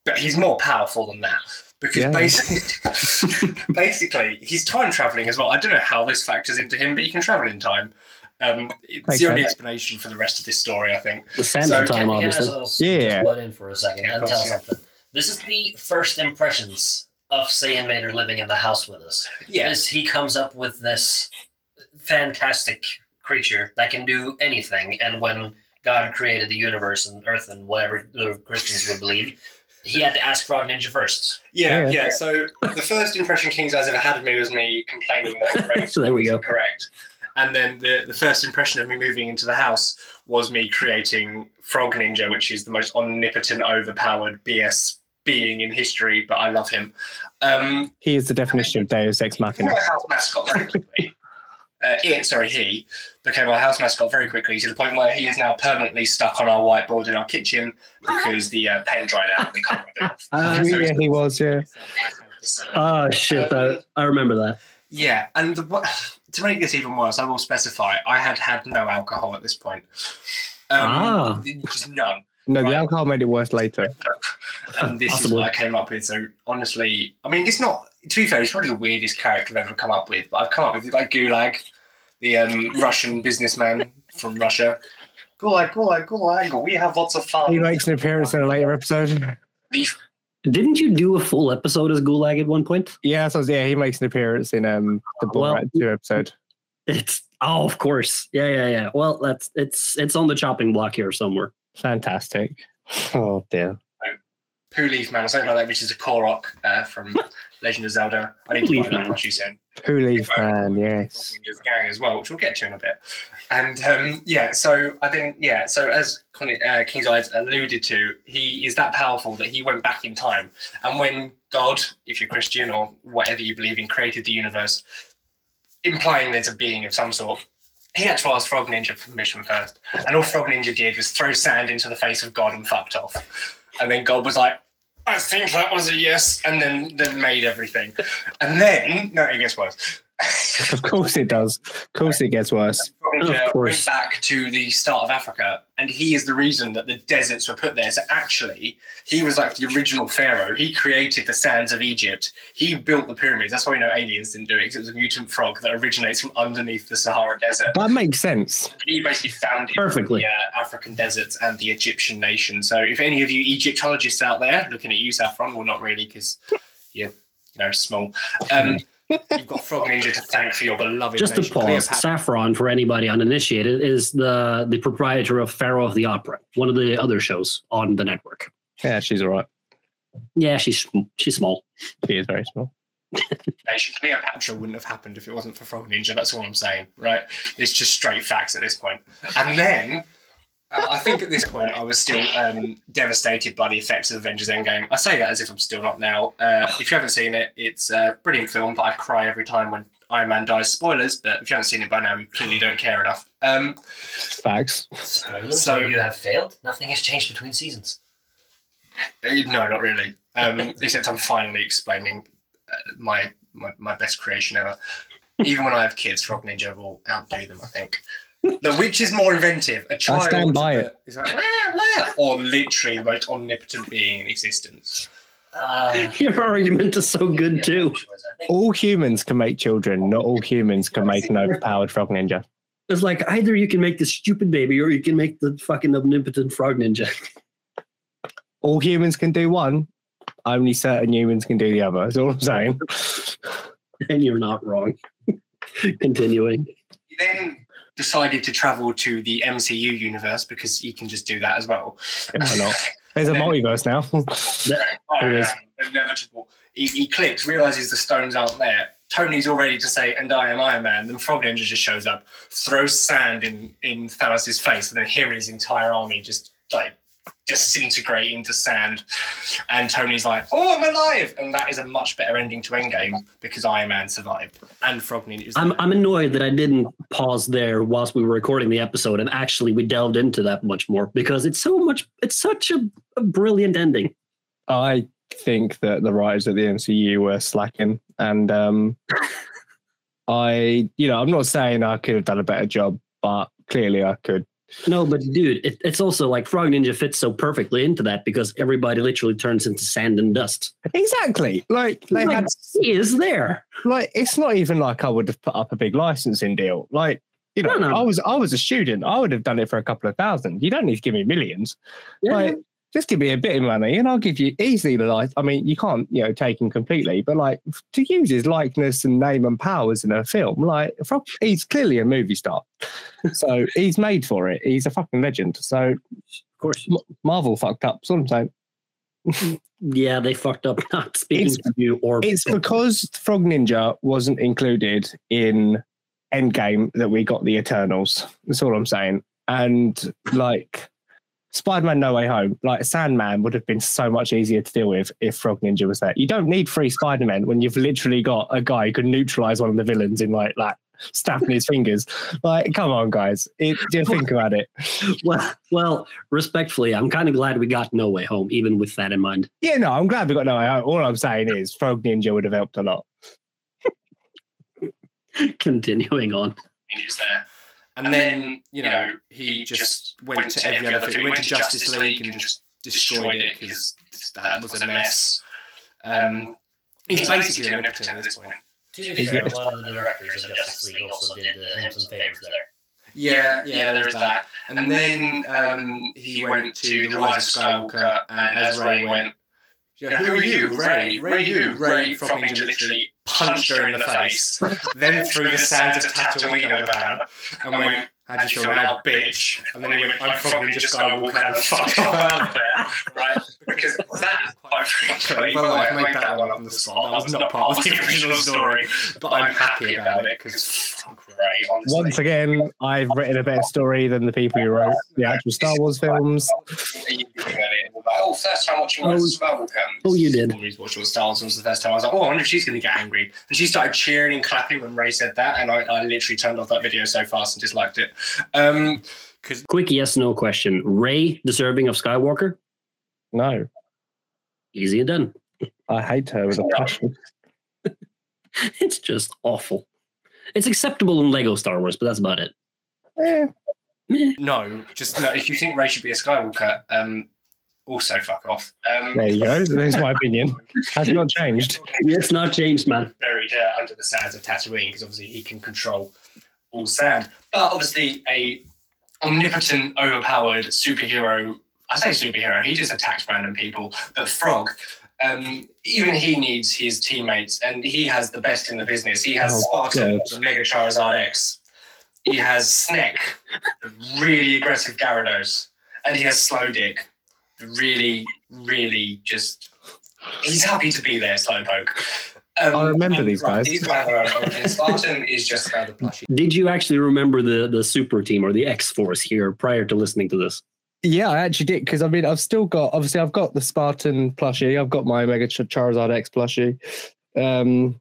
But he's more powerful than that. Because yeah. basically, basically, he's time travelling as well. I don't know how this factors into him, but he can travel in time. Um, it's Makes the only sense. explanation for the rest of this story, I think. The sand so, time, obviously. Little, yeah. Just in for a second yeah, and course, tell yeah. something. This is the first impressions of Saiyan Mater living in the house with us. Yes, yeah. He comes up with this fantastic creature that can do anything. And when God created the universe and Earth and whatever the Christians would believe, he had to ask Frog Ninja first. Yeah, yeah. yeah. So the first impression Kings Eyes ever had of me was me complaining that correct. So there we go. Correct. And then the, the first impression of me moving into the house was me creating Frog Ninja, which is the most omnipotent, overpowered B S being in history, but I love him. Um, he is the definition of Deus Ex Machina. My house mascot very quickly. uh, Ian, sorry, he became our house mascot very quickly to the point where he is now permanently stuck on our whiteboard in our kitchen because the uh, pen dried out and we can't remember it. Uh, so yeah, he was, yeah. Oh, shit, though. I remember that. Yeah, and the... To make this even worse, I will specify I had had no alcohol at this point. Um, ah. Just none. No, right? The alcohol made it worse later. And this Possibly. is what I came up with. So, honestly, I mean, it's not, to be fair, it's probably the weirdest character I've ever come up with, but I've come up with, like, Gulag, the um, Russian businessman from Russia. Gulag, Gulag, Gulag, we have lots of fun. He makes an appearance in a later episode. Didn't you do a full episode as Gulag at one point? Yeah, so yeah, he makes an appearance in um the Bull well, Rat two episode. It's oh, of course, yeah, yeah, yeah. Well, that's it's it's on the chopping block here somewhere. Fantastic. Oh dear. Pooh Leaf Man or something like that, which is a Korok uh, from Legend of Zelda. I need to find that what you said. Pooh Leaf Man, yes. Gang as well, which we'll get to in a bit. And um, yeah, so I think yeah, so as uh, King's Eyes alluded to, he is that powerful that he went back in time. And when God, if you're Christian or whatever you believe in, created the universe, implying there's a being of some sort, he had to ask Frog Ninja for permission first. And all Frog Ninja did was throw sand into the face of God and fucked off. And then God was like, I think that was a yes, and then they made everything. And then, no, it gets worse. Of course it does. Of course it gets worse. Ninja went back to the start of Africa, and he is the reason that the deserts were put there. So actually, he was like the original pharaoh. He created the sands of Egypt. He built the pyramids. That's why we know aliens didn't do it, because it was a mutant frog that originates from underneath the Sahara Desert. That makes sense. He basically founded Perfectly. the uh, African deserts and the Egyptian nation. So if any of you Egyptologists out there looking at you, Saffron, well, not really, because you're you know, small. Um, You've got Frog Ninja to thank for your beloved. Just to pause, Cleopatra. Saffron, for anybody uninitiated, is the, the proprietor of Pharaoh of the Opera, one of the other shows on the network. Yeah, she's all right. Yeah, she's she's small. She is very small. Cleopatra wouldn't have happened if it wasn't for Frog Ninja. That's all I'm saying, right? It's just straight facts at this point. And then... I think at this point I was still um, devastated by the effects of Avengers Endgame. I say that as if I'm still not now. Uh, if you haven't seen it, it's a brilliant film, but I cry every time when Iron Man dies. Spoilers, but if you haven't seen it by now, you clearly don't care enough. Um, Facts. So, so you have failed? Nothing has changed between seasons? No, not really. Um, except I'm finally explaining uh, my, my, my best creation ever. Even when I have kids, Frog Ninja will outdo them, I think. The which is more inventive? A child I stand by it. Is like, or literally the most omnipotent being in existence. Uh, Your argument is so good too. All humans can make children. Not all humans can make an overpowered Frog Ninja. It's like either you can make the stupid baby or you can make the fucking omnipotent Frog Ninja. All humans can do one. Only certain humans can do the other. That's all I'm saying. And you're not wrong. Continuing. Then decided to travel to the M C U universe because he can just do that as well. Why not? There's a then, multiverse now. oh, yeah, inevitable. He, he clicks, realizes the stones aren't there. Tony's all ready to say, and I am Iron Man. Then Frog Ninja just shows up, throws sand in, in Thanos' face, and then him and his entire army just like disintegrate into sand. And Tony's like, oh, I'm alive! And that is a much better ending to Endgame because Iron Man survived. And Frog Ninja. I'm, I'm annoyed that I didn't pause there whilst we were recording the episode, and actually we delved into that much more because it's so much, it's such a, a brilliant ending. I think that the writers at the M C U were slacking. And um, I, you know, I'm not saying I could have done a better job, but clearly I could. No, but dude, it, it's also like Frog Ninja fits so perfectly into that because everybody literally turns into sand and dust. Exactly. Like, they like had, he is there. Like, it's not even like I would have put up a big licensing deal. Like, you know, no, no. I was I was a student. I would have done it for a couple of thousand. You don't need to give me millions. Yeah. Like, just give me a bit of money and I'll give you easily the life. I mean, you can't, you know, take him completely, but like to use his likeness and name and powers in a film, like he's clearly a movie star. So he's made for it. He's a fucking legend. So of course, Marvel fucked up. So I'm saying. Yeah, they fucked up not speaking it's, to you or. It's because Frog Ninja wasn't included in Endgame that we got the Eternals. That's all I'm saying. And like. Spider-Man No Way Home, like Sandman would have been so much easier to deal with if Frog Ninja was there. You don't need three Spider-Men when you've literally got a guy who can neutralize one of the villains in like, like snapping his fingers. Like, come on, guys. It, just think about it. Well, well, respectfully, I'm kind of glad we got No Way Home, even with that in mind. Yeah, no, I'm glad we got No Way Home. All I'm saying is Frog Ninja would have helped a lot. Continuing on. He's there. And, and then, then, you know, you know he just, just went, went to every other thing. He went to Justice League and, and just destroyed it because that was a mess. Um, he's basically an actor at this point. To be fair, a lot of the directors of Justice League also did him some favors there. Yeah, yeah, there is that. And then um, he went to The Rise of Skywalker, and as Rey went, yeah, who are you, Rey? Rey, you, Rey, Frog Ninja literally punched her in the face, then threw the sands of Tatooine over her, and went, "How do you feel now, bitch?" And then he went, "I'm probably just gonna walk out and fuck out there, right?" Because that, quite frankly, well, I made that one up on the spot. That was not part of the original story, but I'm happy about it because fuck Rey. Once again, I've written a better story than the people who wrote the actual Star Wars films. Oh, first time watching Rise of Skywalker. Oh, you did. Watching Star Wars was the first time. I was like, oh, I wonder if she's going to get angry. And she started cheering and clapping when Rey said that, and I, I literally turned off that video so fast and disliked it. Um, cause... Quick yes/no question: Rey deserving of Skywalker? No. Easy and done. I hate her with a passion. It's just awful. It's acceptable in Lego Star Wars, but that's about it. Eh. No, just no. If you think Rey should be a Skywalker, um. Also, fuck off. Um, there you go. That's my opinion. Has not changed. It's not changed, man. Buried her under the sands of Tatooine because obviously he can control all sand. But obviously, a omnipotent, overpowered superhero. I say superhero. He just attacks random people. But Frog, um, even he needs his teammates, and he has the best in the business. He has oh, Spartan, the Mega Charizard X. He has Snek, the really aggressive Gyarados, and he has Slow Dick. Really, really just... He's happy to be there, Slowpoke. Um, I remember these right, guys. These guys Spartan is just about the plushie. Did you actually remember the, the Super Team or the X-Force here prior to listening to this? Yeah, I actually did, because I mean, I've still got... Obviously, I've got the Spartan plushie. I've got my Mega Charizard X plushie. Um,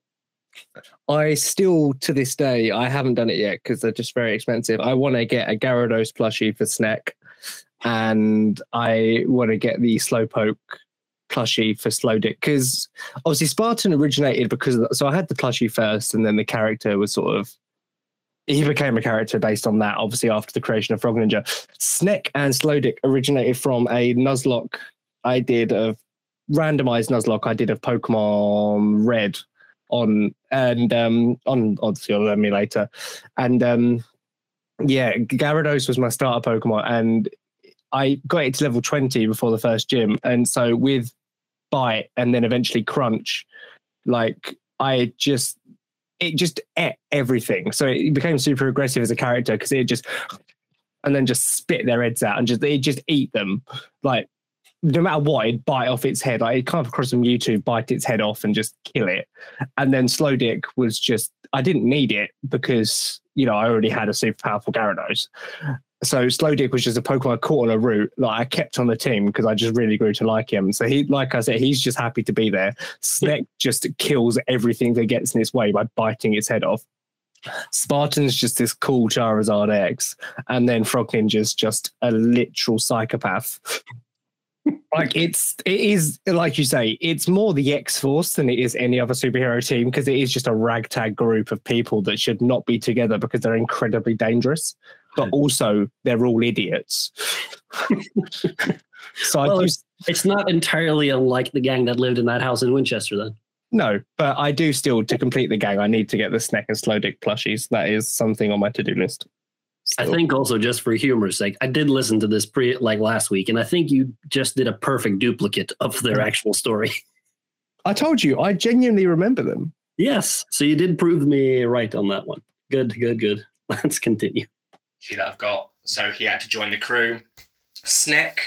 I still, to this day, I haven't done it yet because they're just very expensive. I want to get a Gyarados plushie for Snek. And I want to get the Slowpoke plushie for Slow Dick because obviously Spartan originated because of the, so I had the plushie first, and then the character was sort of he became a character based on that. Obviously, after the creation of Frog Ninja, Snek and Slow Dick originated from a Nuzlocke I did of randomized Nuzlocke I did of Pokemon Red on and um, on obviously on emulator, and um, yeah, Gyarados was my starter Pokemon and. I got it to level twenty before the first gym. And so with Bite and then eventually Crunch, like I just it just ate everything. So it became super aggressive as a character because it just, and then just spit their heads out and just, it just eat them. Like, no matter what, it'd bite off its head. Like, it come across on YouTube, bite its head off and just kill it. And then Slow Dick was just, I didn't need it because, you know, I already had a super powerful Gyarados. So Slow Dick was just a Pokemon I caught on a route. Like, I kept on the team because I just really grew to like him. So he, like I said, he's just happy to be there. Snek just kills everything that gets in its way by biting its head off. Spartan's just this cool Charizard X, and then Frog Ninja's just a literal psychopath. Like, it's, it is, like you say, it's more the X-Force than it is any other superhero team, because it is just a ragtag group of people that should not be together because they're incredibly dangerous, but also they're all idiots. So well, I do, it's not entirely unlike the gang that lived in that house in Winchester then. No, but I do still, to complete the gang, I need to get the Snek and Slow Dick plushies. That is something on my to-do list. So. I think also, just for humor's sake, I did listen to this pre like last week, and I think you just did a perfect duplicate of their actual story. I told you, I genuinely remember them. Yes, so you did prove me right on that one. Good, good, good. Let's continue. That I've got. So he had to join the crew. Snek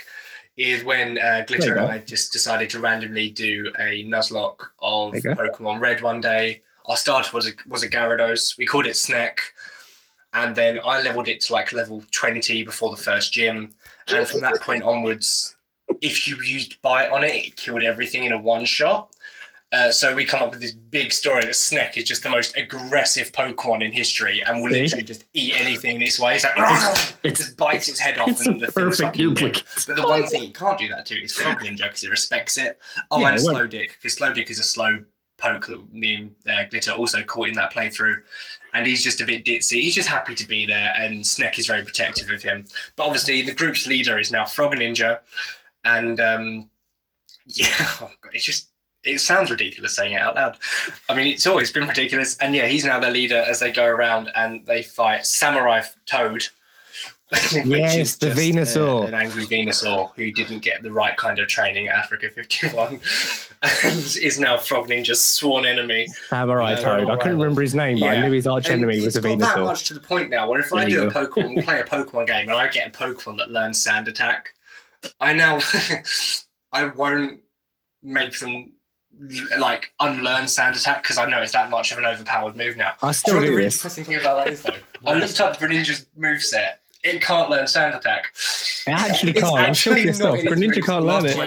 is when uh, Glitter and I just decided to randomly do a Nuzlocke of Pokemon Red one day. Our starter was a, was a Gyarados. We called it Snek. And then I leveled it to like level twenty before the first gym. And from that point onwards, if you used bite on it, it killed everything in a one shot. Uh, so we come up with this big story that Snek is just the most aggressive Pokemon in history and will literally just eat anything in its way. It's like, it's, it just bites its head off. It's and the perfect duplicate. But the one thing you can't do that to is Frog Ninja because it respects it. Oh, yeah, and well. Slow Dick, because Slow Dick is a slow poke that me and uh, Glitter also caught in that playthrough. And he's just a bit ditzy. He's just happy to be there, and Snek is very protective of him. But obviously the group's leader is now Frog Ninja. And um, yeah, oh God, it's just... It sounds ridiculous saying it out loud. I mean, it's always been ridiculous. And yeah, he's now their leader as they go around and they fight Samurai Toad. Yes, the Venusaur. Uh, an angry Venusaur who didn't get the right kind of training at Africa fifty-one and is now Frog Ninja's sworn enemy. Samurai uh, Toad. I couldn't remember his name, yeah. But I knew his arch enemy and was a Venusaur. It's that much to the point now where if there I do a Pokemon, play a Pokemon game and I get a Pokemon that learns Sand Attack, I now, I won't make them... like unlearn Sand Attack because I know it's that much of an overpowered move now. I still do really this. Interesting thing about that is though, I looked up Greninja's moveset. It can't learn Sand Attack. It actually can't. I'm actually not. Off. Greninja can't learn it.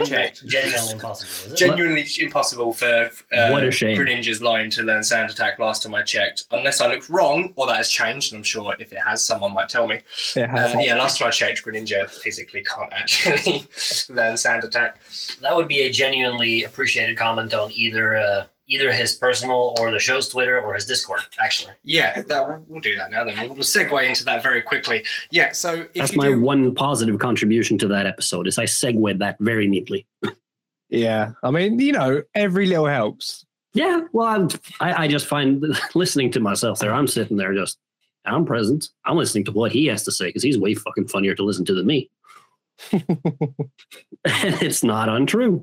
Genuinely impossible. Genuinely impossible for uh, what a shame. Greninja's line to learn Sand Attack. Last time I checked, unless I looked wrong or that has changed, and I'm sure if it has, someone might tell me. It has. Um, yeah, last time I checked, Greninja physically can't actually learn Sand Attack. That would be a genuinely appreciated comment on either. Uh... Either his personal or the show's Twitter or his Discord, actually. Yeah, that, we'll do that now then. We'll segue into that very quickly. Yeah, so if That's you my do... one positive contribution to that episode is I segued that very neatly. Yeah, I mean, you know, every little helps. Yeah, well, I'm, I, I just find listening to myself there, I'm sitting there just, I'm present. I'm listening to what he has to say because he's way fucking funnier to listen to than me. It's not untrue.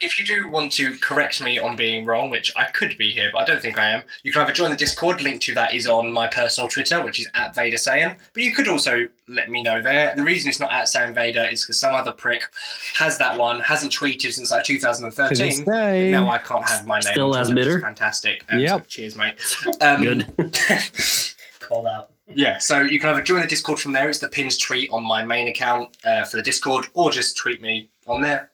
If you do want to correct me on being wrong, which I could be here, but I don't think I am, you can either join the Discord, link to that is on my personal Twitter, which is at Vader Saiyan, but you could also let me know there. The reason it's not at Saiyan Vader is because some other prick has that one, hasn't tweeted since like two thousand thirteen, and now I can't have my name. Still as bitter. Fantastic. Um, yep. So cheers, mate. Um, Good. Call out. Yeah, so you can either join the Discord from there, it's the pinned tweet on my main account uh, for the Discord, or just tweet me on there.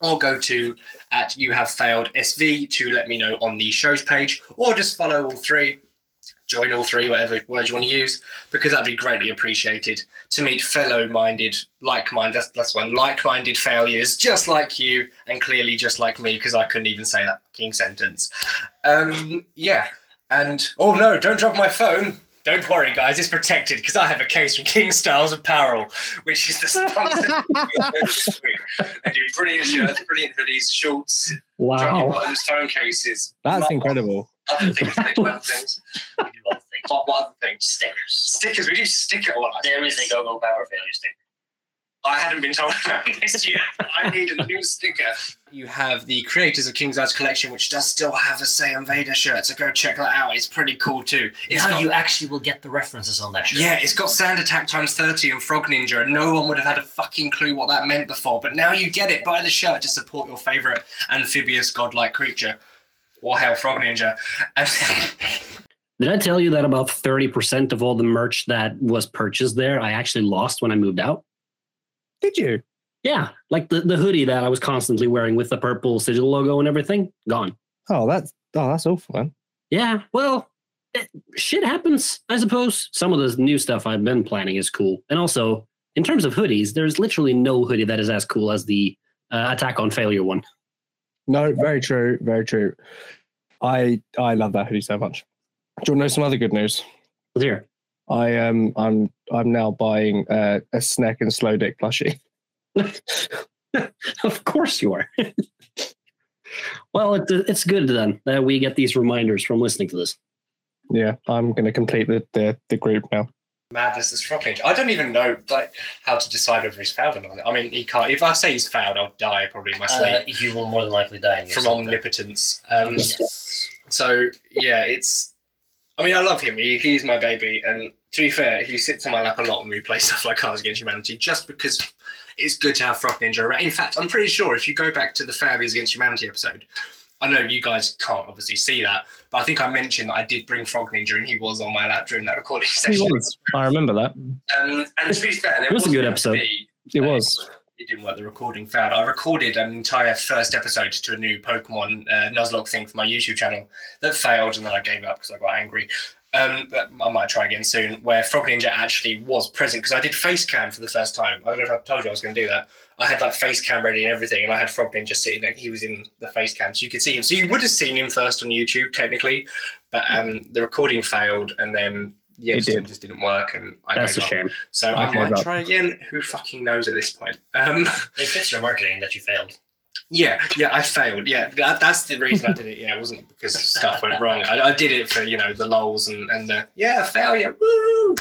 Or go to at You Have Failed S V to let me know on the show's page, or just follow all three, join all three, whatever word you want to use, because that'd be greatly appreciated to meet fellow-minded, like-minded, that's, that's one, like-minded failures, just like you, and clearly just like me, because I couldn't even say that fucking sentence. Um, yeah, and, oh no, don't drop my phone. Don't worry, guys, it's protected because I have a case from King Styles Apparel, which is the sponsor. They do brilliant shirts, brilliant hoodies, shorts, wow, buttons, phone cases. That's incredible. Other things, they do other things. We do other things. What other things? Stickers. Stickers, we do sticker. There is a Go Go Power Failure sticker. I hadn't been told about this yet. I need a new sticker. You have the creators of King's Eyes Collection, which does still have a Saiyan Vader shirt, so go check that out. It's pretty cool too. It's now got, you actually will get the references on that shirt. Yeah, it's got Sand Attack times thirty and Frog Ninja, and no one would have had a fucking clue what that meant before, but now you get it. Buy the shirt to support your favourite amphibious godlike creature. Or hell, Frog Ninja. Did I tell you that about thirty percent of all the merch that was purchased there, I actually lost when I moved out? Did you? Yeah, like the, the hoodie that I was constantly wearing with the purple sigil logo and everything, gone. Oh, that's oh, that's awful, man. Yeah, well, it, shit happens, I suppose. Some of the new stuff I've been planning is cool. And also, in terms of hoodies, there's literally no hoodie that is as cool as the uh, Attack on Failure one. No, very true, very true. I I love that hoodie so much. Do you want to know some other good news? Let's hear. I um I'm I'm now buying uh, a Snek and Slow Dick plushie. Of course you are. Well, it, it's good then that we get these reminders from listening to this. Yeah, I'm going to complete the, the the group now. Madness is Frog Ninja. I don't even know like how to decide whether he's fouled or not. I mean, he can't. If I say he's fouled, I'll die probably in my sleep. Uh, you will more than likely die from omnipotence. Um, yes. So yeah, it's. I mean, I love him. He, he's my baby, and to be fair, he sits on my lap a lot when we play stuff like Cards Against Humanity, just because it's good to have Frog Ninja around. In fact, I'm pretty sure if you go back to the Fabians Against Humanity episode, I know you guys can't obviously see that, but I think I mentioned that I did bring Frog Ninja and he was on my lap during that recording session. He was. I remember that. Um, and to be fair, it was a good episode. Be, it uh, was. It didn't work. The recording failed. I recorded an entire first episode to a new Pokemon uh, Nuzlocke thing for my YouTube channel that failed, and then I gave up because I got angry. Um, but I might try again soon, where Frog Ninja actually was present, because I did face cam for the first time. I don't know if I told you I was going to do that. I had like face cam ready and everything, and I had Frog Ninja sitting there. He was in the face cam, so you could see him. So you would have seen him first on YouTube, technically, but um, the recording failed, and then yeah, it did. Just didn't work. And I that's a shame. So I, I might try again. Who fucking knows at this point? Um, it fits your marketing that you failed. Yeah, yeah, I failed. Yeah, that, that's the reason I did it. Yeah, it wasn't because stuff went wrong. I, I did it for, you know, the lols and, and the, yeah, failure, woo!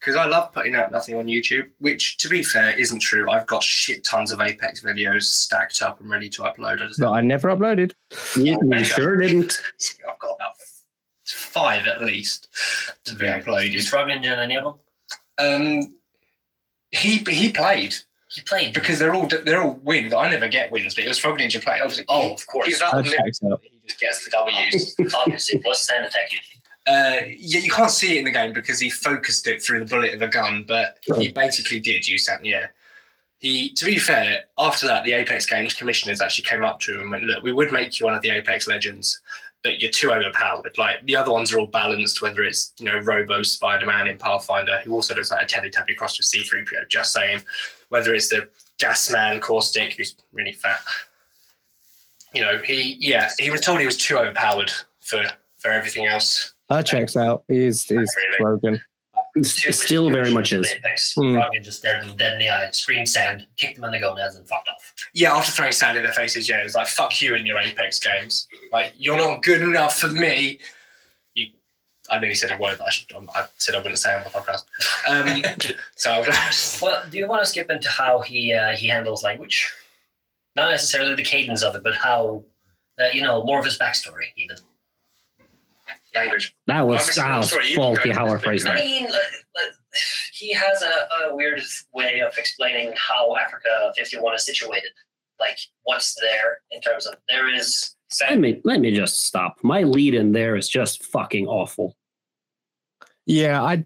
Because I love putting out nothing on YouTube, which, to be fair, isn't true. I've got shit tons of Apex videos stacked up and ready to upload. I just but I never uploaded. You, you sure didn't. I've got about five at least to be yeah. uploaded. Is Frog Ninja any of them? Um, he, he played. He played because they're all they're all wins. I never get wins, but it was Frog Ninja play. I was like, oh, of course. He's okay, so. He just gets the W's. Obviously, what's stand attack? Uh, yeah, you can't see it in the game because he focused it through the bullet of a gun, but sure. He basically did use that. Yeah, he. To be fair, after that, the Apex Games commissioners actually came up to him and went, "Look, we would make you one of the Apex Legends, but you're too overpowered. Like the other ones are all balanced, whether it's you know Robo Spider-Man in Pathfinder, who also looks like a Teletubby crossed with C three P O. Just saying." Whether it's the gas man, Caustic, who's really fat. You know, he, yeah, he was told he was too overpowered for, for everything else. That checks out. He is he's really. broken. Still very much is. Mm. Frog just stared them dead in the eye, screamed sand, kicked them in the gonads, and fucked off. Yeah, after throwing sand in their faces, yeah, it was like, fuck you in your Apex games. Like, you're not good enough for me. I nearly said a word that I, should, I said I wouldn't say on the podcast. Um, so, well, do you want to skip into how he uh, he handles language? Not necessarily the cadence of it, but how uh, you know more of his backstory, even language. That was faulty how I phrased that. I mean, he has a, a weird way of explaining how Africa fifty-one is situated. Like, what's there in terms of there is. Let me let me just stop. My lead in there is just fucking awful. Yeah, I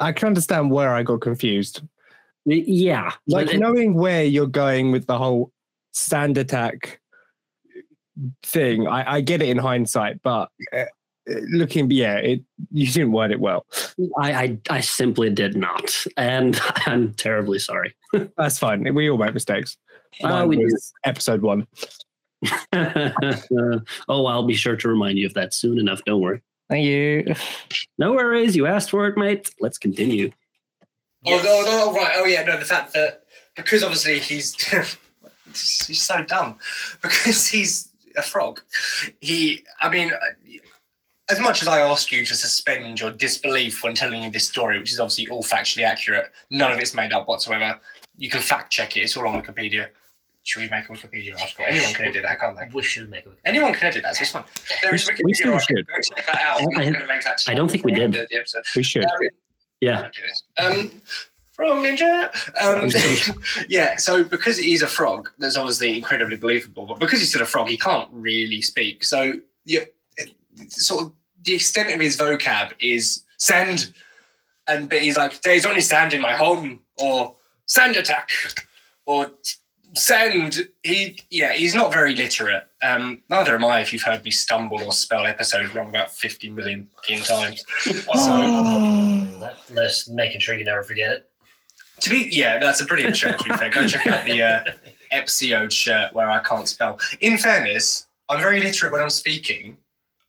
I can understand where I got confused. Yeah, like it, knowing where you're going with the whole sand attack thing. I, I get it in hindsight, but uh, looking, yeah, it you didn't word it well. I I, I simply did not, and I'm terribly sorry. That's fine. We all make mistakes. Uh, we do. Episode one. uh, oh, I'll be sure to remind you of that soon enough. Don't worry. Thank you. No worries. You asked for it, mate. Let's continue. Yes. Oh, no, no, right. Oh, yeah. No, the fact that because obviously he's he's so dumb because he's a frog. He, I mean, as much as I ask you to suspend your disbelief when telling you this story, which is obviously all factually accurate, none of it's made up whatsoever. You can fact check it. It's all on Wikipedia. Should we make a Wikipedia article? Anyone can edit that, can't they? We should make a Wikipedia. Anyone can edit that. So it's fun. There is Wikipedia article. Go check that out. I, I, make that I don't think we did. The we should. Um, yeah. Um, Frog Ninja. Um, yeah. So because he's a frog, that's obviously incredibly believable. But because he's still a frog, he can't really speak. So yeah, sort of the extent of his vocab is sand, and but he's like, "There's only sand in my home," or "sand attack," or send he yeah he's not very literate. Um neither am I, if you've heard me stumble or spell episodes wrong about fifty million fucking times. So that's making sure you never forget it to be yeah that's a brilliant show, to be fair. Go check out the uh episode shirt where I can't spell. In fairness, I'm very literate when I'm speaking.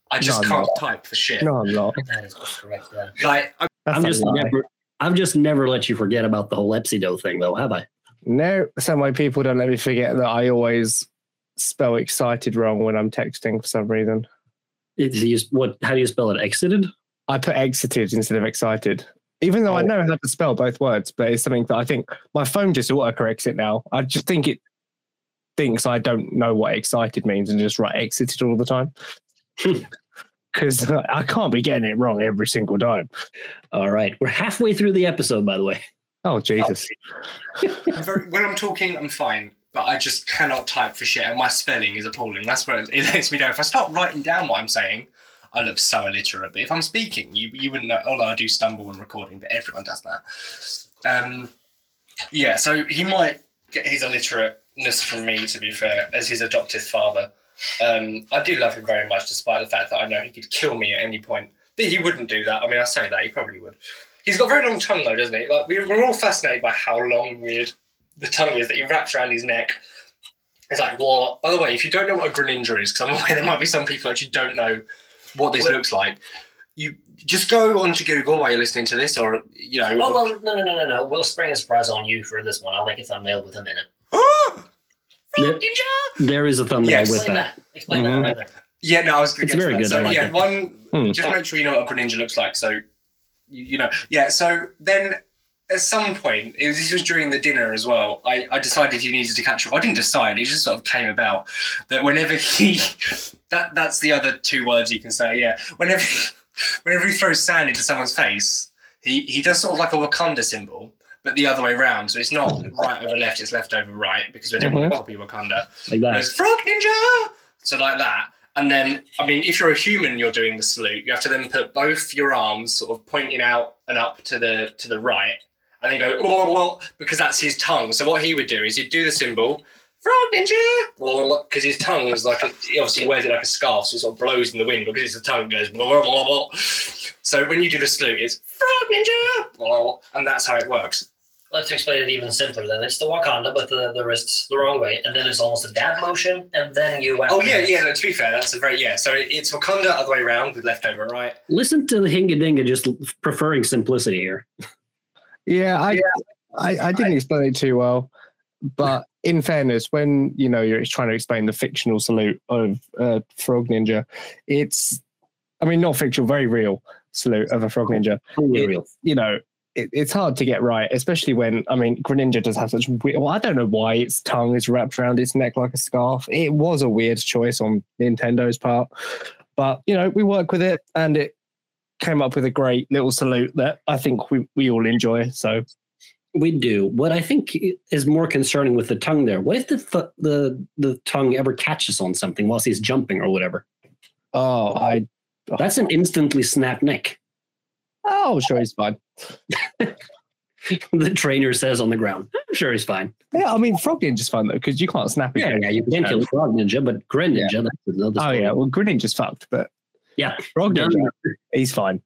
I just no, can't no. type for shit. No, I'm not. That is correct. Yeah. Like I'm, I'm just never I've just never let you forget about the whole Epsido thing though, have I? No, so my people don't let me forget that I always spell excited wrong when I'm texting for some reason. It's, what? How do you spell it? Exited? I put exited instead of excited. Even though oh. I know how to spell both words, but it's something that I think my phone just autocorrects it now. I just think it thinks I don't know what excited means and just write exited all the time. Because I can't be getting it wrong every single time. All right. We're halfway through the episode, by the way. Oh, Jesus. Oh. I'm very, when I'm talking, I'm fine, but I just cannot type for shit, and my spelling is appalling. That's where it, it lets me know. If I start writing down what I'm saying, I look so illiterate. But if I'm speaking, you, you wouldn't know. Although I do stumble when recording, but everyone does that. Um, yeah, so he might get his illiterateness from me, to be fair, as his adoptive father. Um, I do love him very much, despite the fact that I know he could kill me at any point. But he wouldn't do that. I mean, I say that, he probably would. He's got a very long tongue, though, doesn't he? Like, we're all fascinated by how long, weird the tongue is that he wraps around his neck. It's like, what? By the way, if you don't know what a Greninja is, because I'm aware there might be some people who actually don't know what this well, looks like, you just go onto Google while you're listening to this, or, you know... Oh, well, no, no, no, no, no. We'll spring a surprise on you for this one. I'll make a thumbnail with a minute. Oh! There, there is a thumbnail yes. with Explain that. that. Explain mm-hmm. that right there. Yeah, no, I was going to get very to that. Good, so, yeah, that. one... Hmm. Just make sure you know what a Greninja looks like, so... You know, yeah, so then at some point, it was, this was during the dinner as well, I, I decided he needed to catch up. I didn't decide, it just sort of came about that whenever he, that that's the other two words you can say, yeah, whenever whenever he throws sand into someone's face, he, he does sort of like a Wakanda symbol, but the other way around, so it's not right over left, it's left over right, because we didn't mm-hmm. want to copy Wakanda. Like that. It's Frog Ninja! So like that. And then, I mean, if you're a human, you're doing the salute. You have to then put both your arms sort of pointing out and up to the to the right, and then go, oh, well, because that's his tongue. So what he would do is he'd do the symbol, Frog Ninja, well, because his tongue is like, a, he obviously wears it like a scarf, so it sort of blows in the wind, because his tongue goes, blah, blah, blah. So when you do the salute, it's Frog Ninja, well, and that's how it works. Let's explain it even simpler then. It's the Wakanda, but the, the wrist's the wrong way, and then it's almost a dab motion, and then you... Oh, yeah, yeah, no, to be fair, that's a very... Yeah, so it, it's Wakanda other way around with left over right. Listen to the Hinga Dinga just preferring simplicity here. Yeah, I, yeah. I, I didn't I, explain it too well, but in fairness, when, you know, you're trying to explain the fictional salute of uh, Frog Ninja, it's... I mean, not fictional, very real salute of a Frog Ninja. Totally real. You know... It's hard to get right, especially when, I mean, Greninja does have such weird... Well, I don't know why its tongue is wrapped around its neck like a scarf. It was a weird choice on Nintendo's part. But, you know, we work with it, and it came up with a great little salute that I think we, we all enjoy, so... We do. What I think is more concerning with the tongue there, what if the th- the, the tongue ever catches on something whilst he's jumping or whatever? Oh, I... Oh. That's an instantly snapped neck. Oh, sure, he's fine. The trainer says on the ground, I'm sure he's fine. Yeah, I mean, Frog Ninja's fine, though, because you can't snap it. Yeah, yeah, you can kill Frog Ninja, but Greninja, yeah. that's another story. Oh, yeah, well, Greninja's fucked, but... Yeah. Frog Ninja, yeah. he's fine.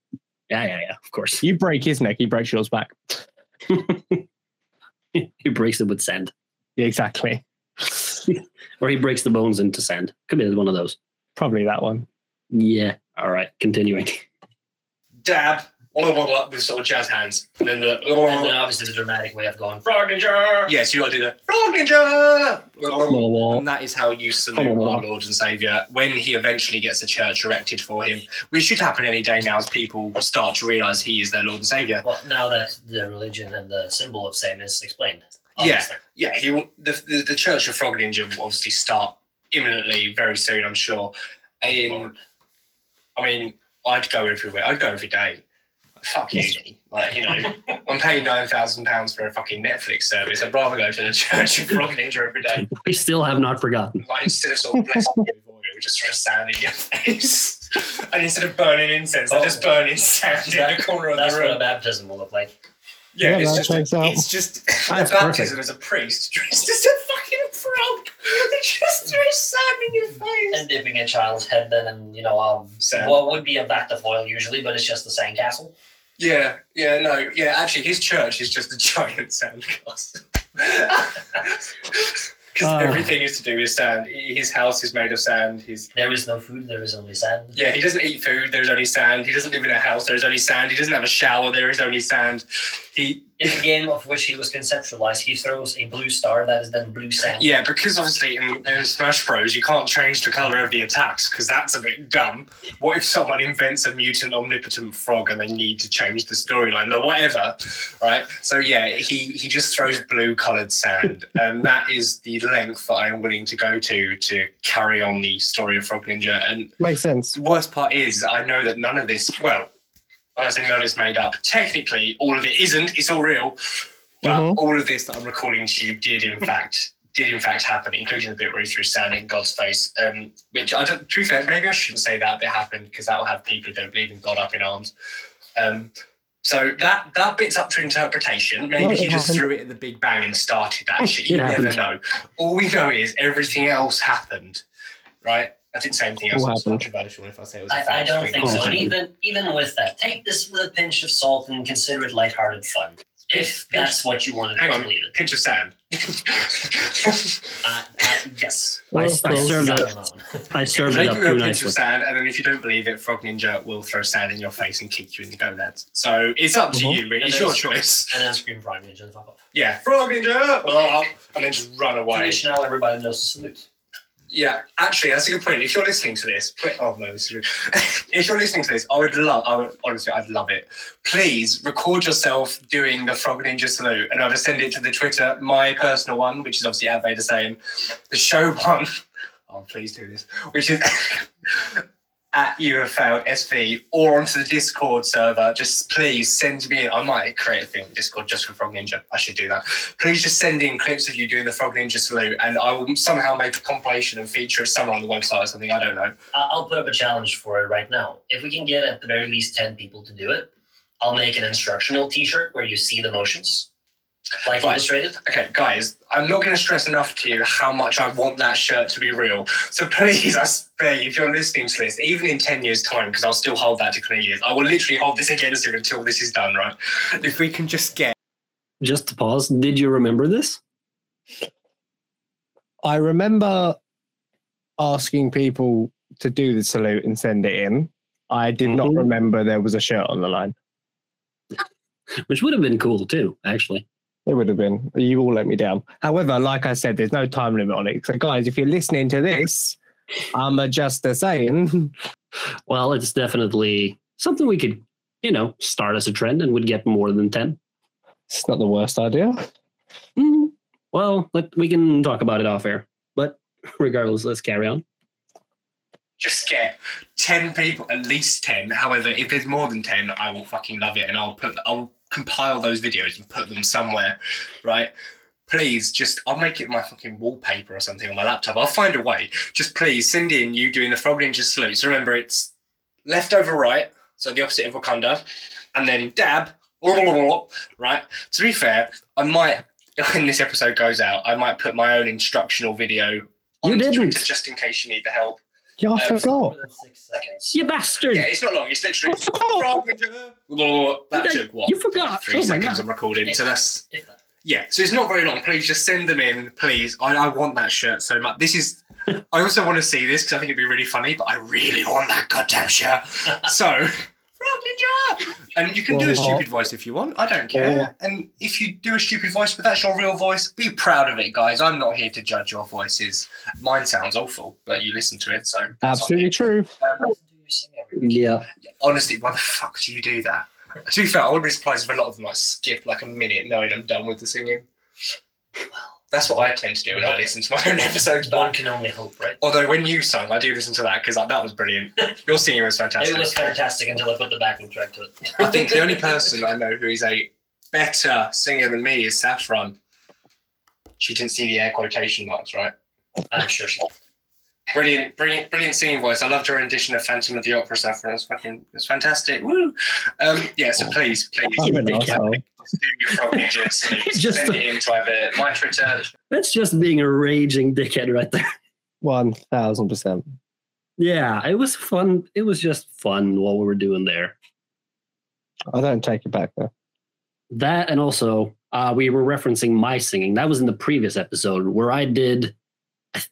Yeah, yeah, yeah, of course. You break his neck, he breaks yours back. He breaks it with sand. Yeah, exactly. Or he breaks the bones into sand. Could be one of those. Probably that one. Yeah, all right, continuing. Dab. All I want with sort of jazz hands. And then, the, oh. and then obviously the dramatic way of going, Frog Ninja! Yes, you got to do the Frog Ninja! Oh. And that is how you salute oh. our Lord and Saviour when he eventually gets a church erected for him, which should happen any day now as people start to realise he is their Lord and Saviour. Well, now that the religion and the symbol of same is explained. Obviously. Yeah, yeah. He will, the, the the Church of Frog Ninja will obviously start imminently, very soon, I'm sure. And I mean, I'd go everywhere. I'd go every day. Fuck you, like, you know, I'm paying nine thousand pounds for a fucking Netflix service. I'd rather go to the Church of Frog Ninja every day. We still have not forgotten. Like, instead of sort of blessing you, we just throw sand in your face, and instead of burning incense, oh, I just burn in sand that, in the corner of the room. That's what a baptism will look like. Yeah, yeah, it's, just a, it's just it's just a baptism as a priest dressed as a fucking frog. They just throw sand in your face and dipping a child's head then, and you know, um, sand. What would be a vat of oil usually, but it's just the sandcastle. Yeah, yeah, no, yeah, actually his church is just a giant sandcastle. Because uh, everything is to do with sand. His house is made of sand. His There is no food, there is only sand. Yeah, he doesn't eat food, there is only sand. He doesn't live in a house, there is only sand. He doesn't have a shower, there is only sand. He In the game of which he was conceptualized, he throws a blue star that is then blue sand. Yeah, because obviously in, in Smash Bros, you can't change the colour of the attacks, because that's a bit dumb. What if someone invents a mutant omnipotent frog and they need to change the storyline or whatever, right? So yeah, he, he just throws blue-coloured sand, and that is the length that I am willing to go to to carry on the story of Frog Ninja. And makes sense. The worst part is, I know that none of this, well, I think that is made up. Technically, all of it isn't. It's all real. But mm-hmm. all of this that I'm recording to you did, in fact, did in fact happen, including the bit where he threw sand in God's face, um, which, I don't, truthfully, maybe I shouldn't say that bit happened, because that will have people who don't believe in God up in arms. Um, so that, that bit's up to interpretation. Maybe well, he just happened. Threw it at the Big Bang and started that shit. You never know. All we know is everything else happened, right? I didn't say anything else. It was controversial if I say it was a I, I don't think so. And even, even with that, take this with a pinch of salt and consider it lighthearted fun. If that's what you want to complete it. Pinch of sand. uh, uh, yes. Well, I, I served that. I served it up too nicely. Take a pinch of sand, and then if you don't believe it, Frog Ninja will throw sand in your face and kick you in the gonads. So it's up to mm-hmm. you. It's your choice. And then scream Frog Ninja and pop up. Yeah, Frog Ninja! Well, and then just run away. Traditional, everybody knows the salute. Yeah, actually, that's a good point. If you're listening to this, put, oh no, this is if you're listening to this, I would love, I would, honestly, I'd love it. Please record yourself doing the Frog Ninja salute, and I'll send it to the Twitter, my personal one, which is obviously at Vader saying, the show one, oh, please do this, which is at You Have Failed S V, or onto the Discord server. Just please send me, I might create a thing on Discord just for Frog Ninja. I should do that. Please just send in clips of you doing the Frog Ninja salute, and I will somehow make a compilation and feature it somewhere on the website or something, I don't know. I'll put up a challenge for it right now. If we can get at the very least ten people to do it, I'll make an instructional t-shirt where you see the motions. Like right. Illustrated. Okay, guys, I'm not going to stress enough to you how much I want that shirt to be real. So please, I swear, if you're listening to this, even in ten years' time, because I'll still hold that to twenty years, I will literally hold this against you until this is done, right? If we can just get... Just to pause, did you remember this? I remember asking people to do the salute and send it in. I did mm-hmm. not remember there was a shirt on the line. Which would have been cool too, actually. It would have been. You all let me down. However, like I said, there's no time limit on it. So, guys, if you're listening to this, I'm a just a saying. Well, it's definitely something we could, you know, start as a trend and would get more than ten. It's not the worst idea. Mm-hmm. Well, let, we can talk about it off air. But regardless, let's carry on. Just get ten people, at least ten. However, if there's more than ten, I will fucking love it, and I'll put... I'll. compile those videos and put them somewhere, right? Please, just, I'll make it my fucking wallpaper or something on my laptop. I'll find a way. Just please send in you doing the Frog Ninja salute. So remember, it's left over right, so the opposite of Wakanda, and then dab, right? To be fair, I might, when this episode goes out, I might put my own instructional video on Twitter just in case you need the help. Yeah, I um, forgot. You bastard. Yeah, it's not long. It's literally... Frog Ninja. Well, that took, what? You forgot. Three oh seconds of recording, so that's... Yeah, so it's not very long. Please just send them in, please. I, I want that shirt so much. This is... I also want to see this, because I think it'd be really funny, but I really want that goddamn shirt. So... Frog Ninja! And you can well, do a stupid voice if you want. I don't care. Yeah. And if you do a stupid voice, but that's your real voice, be proud of it, guys. I'm not here to judge your voices. Mine sounds awful, but you listen to it, so... Absolutely true. Um, yeah. Honestly, why the fuck do you do that? To be fair, I wouldn't be surprised if a lot of them like skip like a minute knowing I'm done with the singing. Well, that's what I tend to do, and I listen to my own episodes. But one can only hope, right? Although when you sung, I do listen to that because like, that was brilliant. Your singing was fantastic. It was fantastic until I put the backing track to it. I think the only person I know who is a better singer than me is Saffron. She didn't see the air quotation marks, right? I'm sure she did. Brilliant, brilliant, brilliant singing voice. I loved her rendition of Phantom of the Opera, Saffron. It's fucking, it's fantastic. Woo! Um, yeah, so please, please. I'm an asshole. Send it in private. My Twitter. That's just being a raging dickhead right there. one thousand percent. Yeah, it was fun. It was just fun what we were doing there. I don't take it back, though. That and also, uh, we were referencing my singing. That was in the previous episode where I did...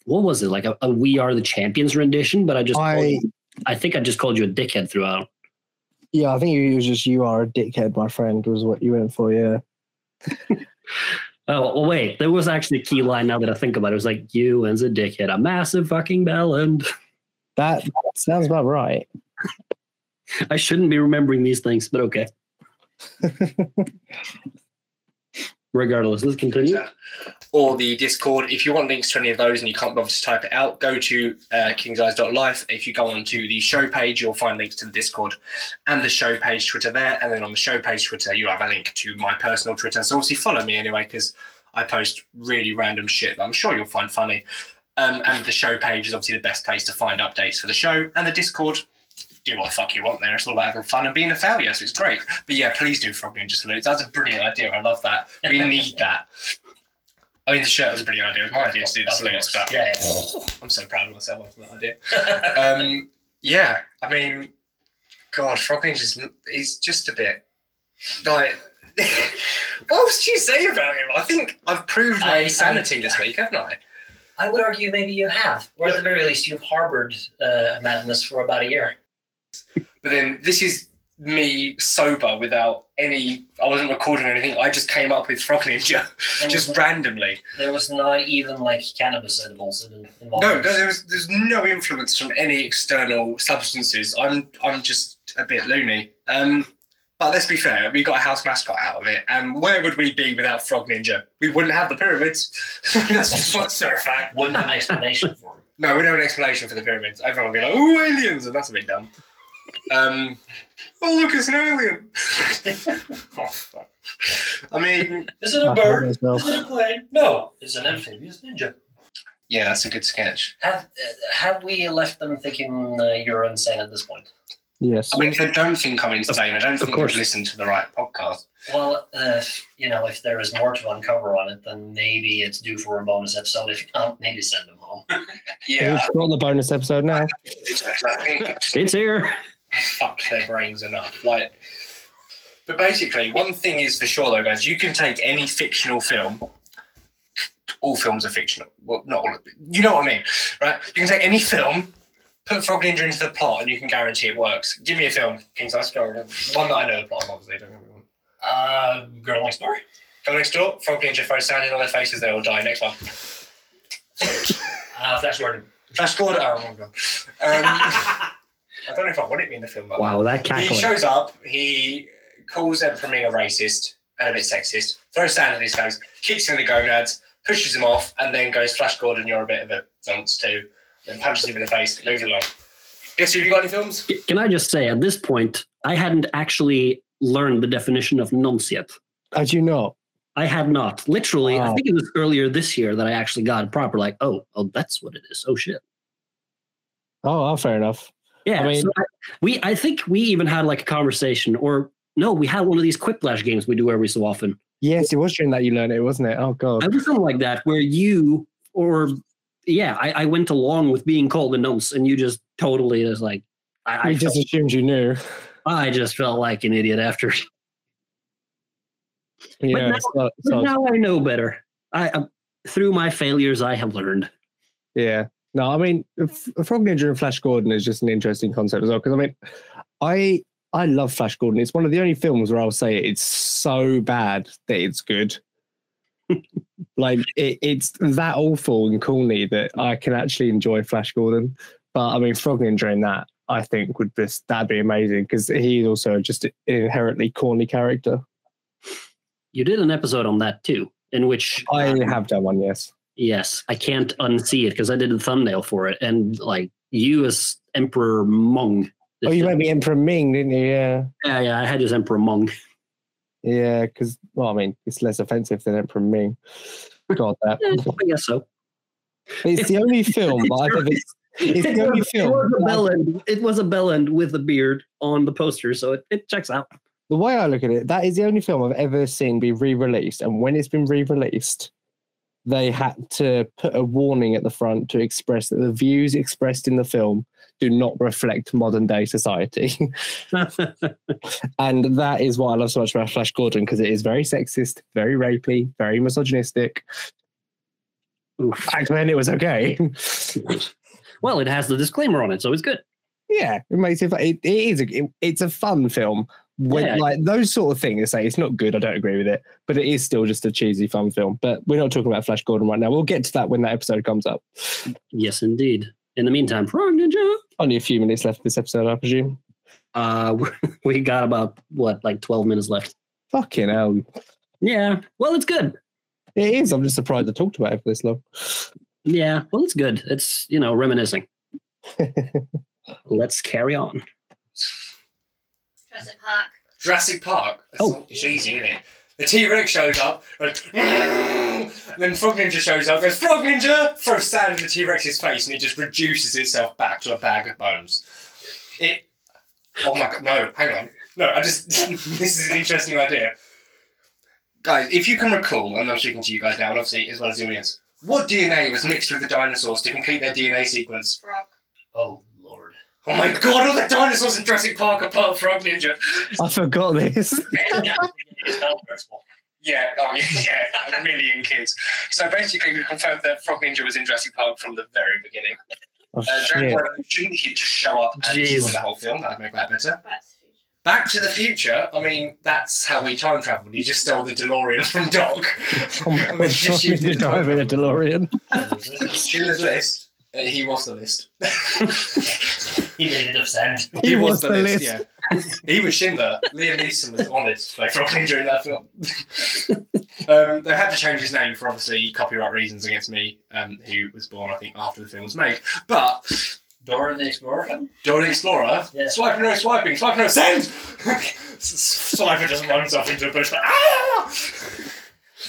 What was it? Like a, a We Are the Champions rendition, but I just I, you, I think I just called you a dickhead throughout. Yeah, I think it was just you are a dickhead, my friend, was what you went for, yeah. Oh, well, wait, there was actually a key line now that I think about it. It was like, you as a dickhead, a massive fucking bellend. That sounds about right. I shouldn't be remembering these things, but okay. Regardless, let's continue. Or the Discord. If you want links to any of those and you can't bother to type it out, go to uh, kingsize dot life. If you go onto the show page, you'll find links to the Discord and the show page Twitter there. And then on the show page Twitter, you'll have a link to my personal Twitter. So obviously follow me anyway, because I post really random shit that I'm sure you'll find funny. Um, and the show page is obviously the best place to find updates for the show. And the Discord, do what the fuck you want there. It's all about having fun and being a failure, so it's great. But yeah, please do Frog Ninja Salutes. That's a brilliant idea. I love that. We need that. I mean, the shirt was a brilliant idea. It was my idea to do the salutes, but yeah, I'm so proud of myself for that idea. um, yeah, I mean, God, Frog Ninja is just a bit like... What else do you say about him? I think I've proved my I, insanity I, this week, haven't I? I would argue maybe you have, or at the very least, you've harboured uh, madness for about a year. But then this is me sober without any, I wasn't recording anything. I just came up with Frog Ninja just was, randomly. There was not even like cannabis edibles involved. No, no, there was there's no influence from any external substances. I'm I'm just a bit loony. Um, but let's be fair, we got a house mascot out of it, and where would we be without Frog Ninja? We wouldn't have the pyramids. That's just what's so fact. Wouldn't have an explanation for them. No, we don't have an explanation for the pyramids. Everyone would be like, "Oh, aliens," and that's a bit dumb. Um, oh, look, it's an alien. Oh, fuck. I mean, is it a bird? Is it a plane? No, it's an amphibious ninja. Yeah, that's a good sketch. Have, uh, have we left them thinking uh, you're insane at this point? Yes. I mean, if they don't think I'm insane, I don't think they've listened to the right podcast. Well, uh, you know, if there is more to uncover on it, then maybe it's due for a bonus episode. If you can't, maybe send them home. Yeah. We've got the bonus episode now. It's here. Fuck their brains enough. Like, but basically, one thing is for sure, though, guys, you can take any fictional film. All films are fictional. Well, not all of them. You know what I mean, right? You can take any film, put Frog Ninja into the plot, and you can guarantee it works. Give me a film, Kingsize. One that I know the plot of, obviously. Don't give me one. Uh, Girl Next Door. Girl Next Door. Frog Ninja throws sand in on their faces, they all die. Next one. uh, Flash Gordon. Flash Gordon. Oh my god. Um, I don't know if I want it in the film. Wow, that cackling. He shows up, he calls Emperor Ming a racist and a bit sexist, throws sand in his face, kicks him in the gonads, pushes him off, and then goes, Flash Gordon, you're a bit of a dunce too. Then punches him in the face, moves along. Guess who, have you got any films? Can I just say, at this point, I hadn't actually learned the definition of nonce yet. Had you not? I had not. Literally, wow. I think it was earlier this year that I actually got it proper, like, oh, oh, that's what it is. Oh, shit. Oh, well, fair enough. Yeah, I mean, so I, we. I think we even had like a conversation, or no, we had one of these Quiplash games we do every so often. Yes, it was during that you learned it, wasn't it? Oh god, I was something like that where you or yeah, I, I went along with being called a nonce, and you just totally just like I, I just felt, assumed you knew. I just felt like an idiot after. Yeah, but now, so, so. But now I know better. I uh, through my failures, I have learned. Yeah. No, I mean, Frog Ninja and Flash Gordon is just an interesting concept as well. Because I mean, I I love Flash Gordon. It's one of the only films where I'll say it's so bad that it's good. Like it, it's that awful and corny that I can actually enjoy Flash Gordon. But I mean, Frog Ninja in that I think would just that'd be amazing because he's also just an inherently corny character. You did an episode on that too. in which I have done one. Yes. Yes. I can't unsee it because I did a thumbnail for it. And like you as Emperor Ming. Oh, you made me Emperor Ming, didn't you? Yeah. Yeah. Yeah. I had his Emperor Ming. Yeah. Cause well, I mean, it's less offensive than Emperor Ming. God, that. Yeah, I guess so. It's the only film that I think it's, it's the only film. It was, a bellend, it was a bellend with a beard on the poster, so it, it checks out. The way I look at it, that is the only film I've ever seen be re-released, and when it's been re-released, they had to put a warning at the front to express that the views expressed in the film do not reflect modern-day society. And that is what I love so much about Flash Gordon, because it is very sexist, very rapey, very misogynistic. Oof. Back then it was okay. Well, it has the disclaimer on it, so it's good. Yeah, it makes it. It, it is. A, it, it's a fun film. When yeah. like those sort of things, say it's not good. I don't agree with it, but it is still just a cheesy fun film. But we're not talking about Flash Gordon right now. We'll get to that when that episode comes up. Yes, indeed. In the meantime, Frog Ninja. Only a few minutes left of this episode, I presume. Uh, we got about what, like twelve minutes left. Fucking hell. Yeah. Well, it's good. It is. I'm just surprised I talked about it for this long. Yeah. Well, it's good. It's, you know, reminiscing. Let's carry on. Jurassic Park. Jurassic Park? That's oh. It's easy, isn't it? The T-Rex shows up, like, and then Frog Ninja shows up, goes, Frog Ninja! Throws sand in the T-Rex's face, and it just reduces itself back to a bag of bones. It... Oh my god, no, hang on. No, I just... This is an interesting idea. Guys, if you can recall, and I'm speaking to you guys now, and obviously as well as the audience, what D N A was mixed with the dinosaurs to complete their D N A sequence? Frog. Oh, Lord. Oh, my God, all the dinosaurs in Jurassic Park are part of Frog Ninja. I forgot this. Yeah, oh, yeah, a million kids. So basically, we confirmed that Frog Ninja was in Jurassic Park from the very beginning. Oh, uh, Jared Gordon, shouldn't he just show up and destroy the whole film? That'd make that better. Back to the Future, I mean, that's how we time traveled. You just stole the DeLorean from Doc. Oh my just used the time in a DeLorean. Schindler's List. Uh, he was the list. He did it sand. He, he was, was the, the list, list. Yeah. He was Schindler. Liam Neeson was on it, like, probably during that film. um, they had to change his name for, obviously, copyright reasons against me, um, who was born, I think, after the film was made. But... Dora the Explorer? Dora the Explorer? Yeah. Swiping, no swiping, swiping, no send! Swiper doesn't run himself into a bush. Like, ah!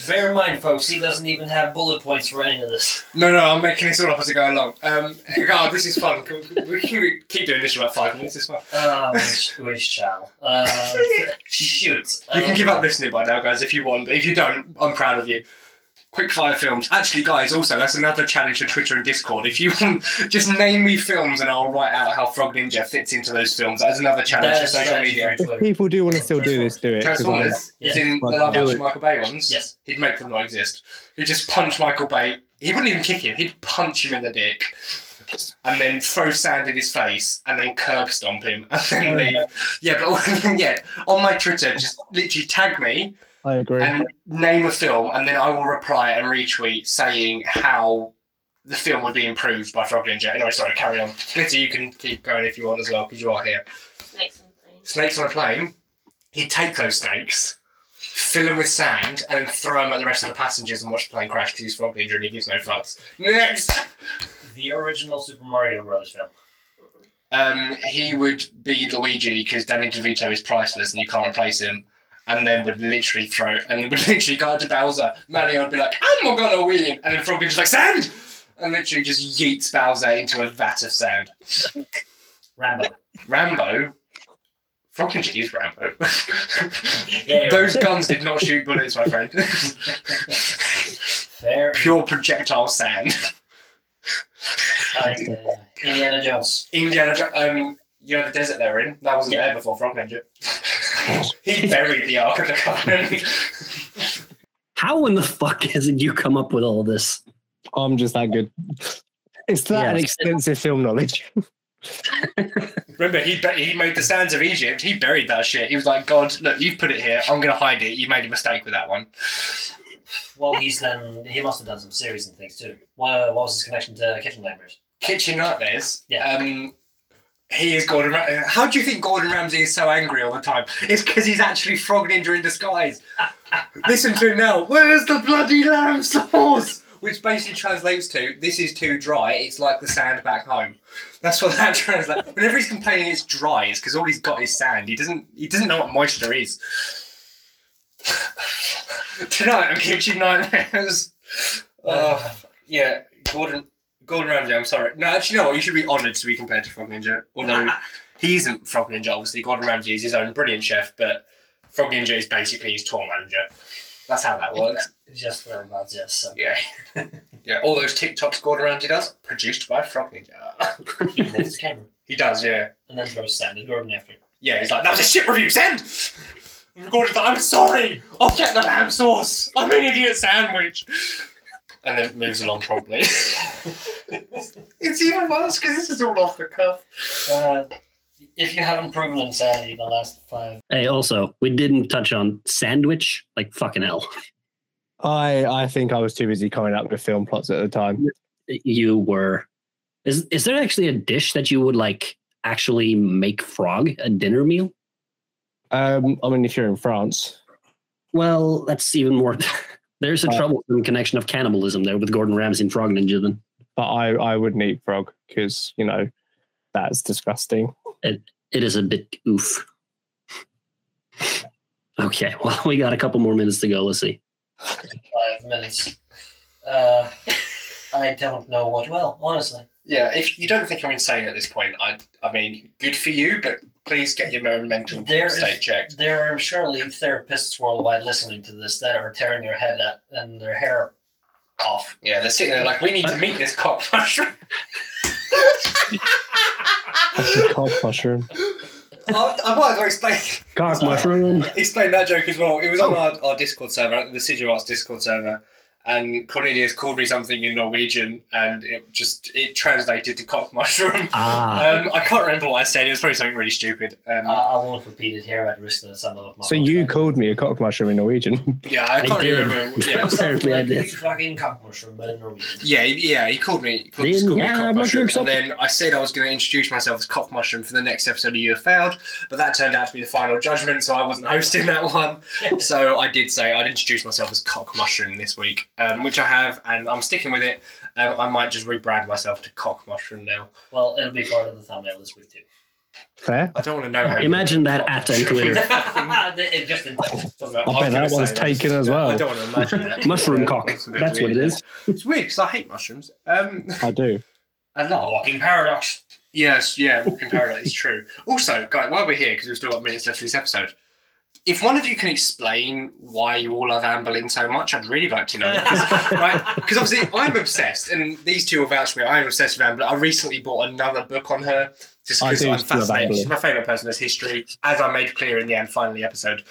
Bear in mind, folks, he doesn't even have bullet points for any of this. No, no, I'm making this all up as I go along. Um, God, this is fun. Can we, can we keep doing this for about five minutes. This fun. Oh, we shall. Uh, shoot. You um, can give up listening by now, guys, if you want. But if you don't, I'm proud of you. Quickfire films. Actually, guys, also, that's another challenge for Twitter and Discord. If you want, just name me films and I'll write out how Frog Ninja fits into those films. That's another challenge for social media. If people do want to still do this, do it. Transformers. It's in the live action Michael Bay ones. Yes. He'd make them not exist. He'd just punch Michael Bay. He wouldn't even kick him. He'd punch him in the dick and then throw sand in his face and then curb stomp him and then leave. Yeah, but yeah, on my Twitter, just literally tag me. I agree. And name a film, and then I will reply and retweet saying how the film would be improved by Frog Ninja. Anyway, sorry, carry on. Glitter, you can keep going if you want as well, because you are here. Snakes on a plane. Snakes on a plane. He'd take those snakes, fill them with sand, and then throw them at the rest of the passengers and watch the plane crash because he's Frog Ninja and he gives no fucks. Next! The original Super Mario Bros. film. Um, he would be Luigi because Danny DeVito is priceless and you can't replace him. And then would literally throw, and would literally go to Bowser. Mario would be like, I'm not gonna win. And then Frog Ninja's like, sand! And literally just yeets Bowser into a vat of sand. Rambo. Rambo? Frog Ninja is Rambo. Yeah, those guns did not shoot bullets, my friend. Fair. Pure projectile sand. Like, uh, Indiana Jones. Indiana Jones. Um, you know the desert they're in? That wasn't yeah. there before Frog Ninja. He buried the Ark of the Covenant. How in the fuck hasn't you come up with all this? I'm just that good. It's that yes. an extensive film knowledge. Remember, he he made the sands of Egypt. He buried that shit. He was like, God, look, you've put it here. I'm going to hide it. You made a mistake with that one. Well, he's done, he must have done some series and things too. What, what was his connection to Kitchen Nightmares? Kitchen Nightmares? Yeah. Um, He is Gordon Ramsay. How do you think Gordon Ramsay is so angry all the time? It's because he's actually Frog Ninja in disguise. Listen to him now. Where's the bloody lamb sauce? Which basically translates to, this is too dry, it's like the sand back home. That's what that translates. Whenever he's complaining it's dry, it's because all he's got is sand. He doesn't he doesn't know what moisture is. Tonight I'm catching nightmares. Uh, yeah, Gordon... Gordon Ramsay, I'm sorry. No, actually, you know what? You should be honoured to be compared to Frog Ninja. Although he isn't Frog Ninja, obviously. Gordon Ramsay is his own brilliant chef, but Frog Ninja is basically his tour manager. That's how that works. It's just for yes. So. Yeah. Yeah, all those TikToks Gordon Ramsay does, produced by Frog Ninja. He holds the camera. He does, yeah. And then throws sand. He's recording after. Yeah, he's like, that was a shit review, send! Recorded that, I'm sorry! I'll get the lamb sauce! I'm an idiot sandwich! And then it moves along promptly. It's even worse because this is all off the cuff. Uh, if you haven't proven insanity in the last five. Hey, also, we didn't touch on sandwich. Like, fucking hell. I I think I was too busy coming up with film plots at the time. You were. Is is there actually a dish that you would, like, actually make frog a dinner meal? Um, I mean, if you're in France. Well, that's even more... There's a uh, troublesome connection of cannibalism there with Gordon Ramsay and Frog Ninja then. But I, I wouldn't eat frog because, you know, that's disgusting. It It is a bit oof. Okay, well, we got a couple more minutes to go. Let's see. Five minutes. Uh, I don't know what will, honestly. Yeah, if you don't think I'm insane at this point, I I mean, good for you, but please get your mental there state is, checked. There are surely therapists worldwide listening to this that are tearing their head up and their hair off. Yeah, they're sitting there like, we need to meet this cock mushroom. That's a cock mushroom. I, I might as well explain. Cock mushroom. Explain that joke as well. It was on oh. our, our Discord server, the Sidu Arts Discord server. And Cornelius called me something in Norwegian, and it just it translated to cock mushroom. Ah. Um, I can't remember what I said. It was probably something really stupid. Um, I, I won't repeat it here at risk of some of my. So you called me a cock mushroom in Norwegian? Yeah, I can't I remember. Yeah, apparently I did. Fucking cock mushroom, but in Norwegian. Yeah, yeah, he called me. He called, then, called yeah, me cock mushroom, and then I said I was going to introduce myself as cock mushroom for the next episode of You Have Failed, but that turned out to be the final judgment, so I wasn't hosting that one. So I did say I'd introduce myself as cock mushroom this week. Um, which I have, and I'm sticking with it. Um, I might just rebrand myself to cock mushroom now. Well, it'll be part of the thumbnail this week too. Fair. I don't want to know. How imagine that at on Twitter. It just I, I bet that one's taken as well. I don't want to imagine that. Mushroom cock. That's, That's what it is. It's weird because I hate mushrooms. Um, I do. I love a walking paradox. Yes, yeah, walking paradox is true. Also, guys, while we're here, because we've still got minutes left for this episode. If one of you can explain why you all love Anne Boleyn so much, I'd really like to know. Because right? obviously I'm obsessed, and these two will vouch for me, I'm obsessed with Anne Boleyn. I recently bought another book on her just because I'm fascinated. She's my favourite person is history, as I made clear in the Anne Finally episode.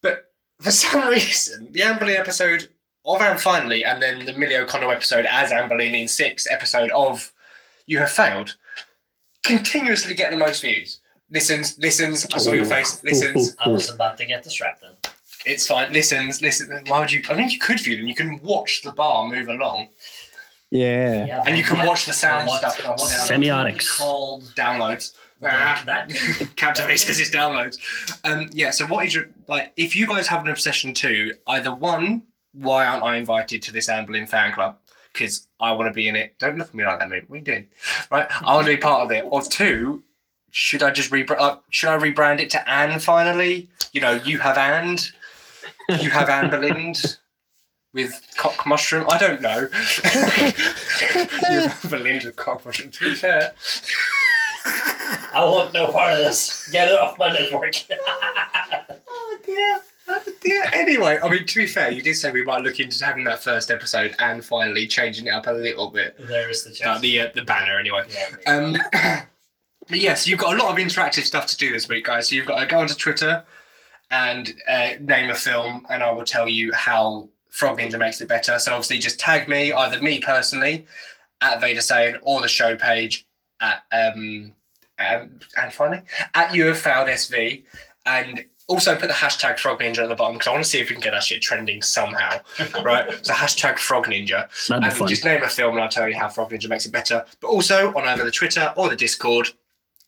But for some reason, the Anne Boleyn episode of Anne Finally and then the Millie O'Connell episode as Anne Boleyn in six episode of You Have Failed continuously get the most views. Listens, listens, I saw your face, listens. I was about to get distracted. It's fine, listens, listens. Why would you? I think you could view them. You can watch the bar move along. Yeah. yeah and you can watch the sound stuff. Semiotics. Called downloads. Captivate says it's downloads. Um, yeah, so what is your, like, if you guys have an obsession too, either one, why aren't I invited to this Anne Boleyn fan club? Because I want to be in it. Don't look at me like that, mate. What are you doing? Right? I want to be part of it. Or two, Should I just rebrand? Uh, should I rebrand it to Anne Finally? You know, you have Anne, you have Anne Boleyn with cock mushroom. I don't know. You have Boleyn with cock mushroom. To be fair, I want no part of this. Get it off my network. Oh dear, oh dear. Anyway, I mean, to be fair, you did say we might look into having that first episode and finally changing it up a little bit. There is the chance. Uh, the uh, the banner, anyway. Yeah, um. But yes, you've got a lot of interactive stuff to do this week, guys. So you've got to go onto Twitter and uh, name a film, and I will tell you how Frog Ninja makes it better. So obviously just tag me, either me personally, at Vader Saiyan, or the show page at, um, um, and finally, at You Have Failed S V. And also put the hashtag Frog Ninja at the bottom, because I want to see if we can get that shit trending somehow, right? So hashtag Frog Ninja. That'd and just name a film, and I'll tell you how Frog Ninja makes it better. But also on either the Twitter or the Discord,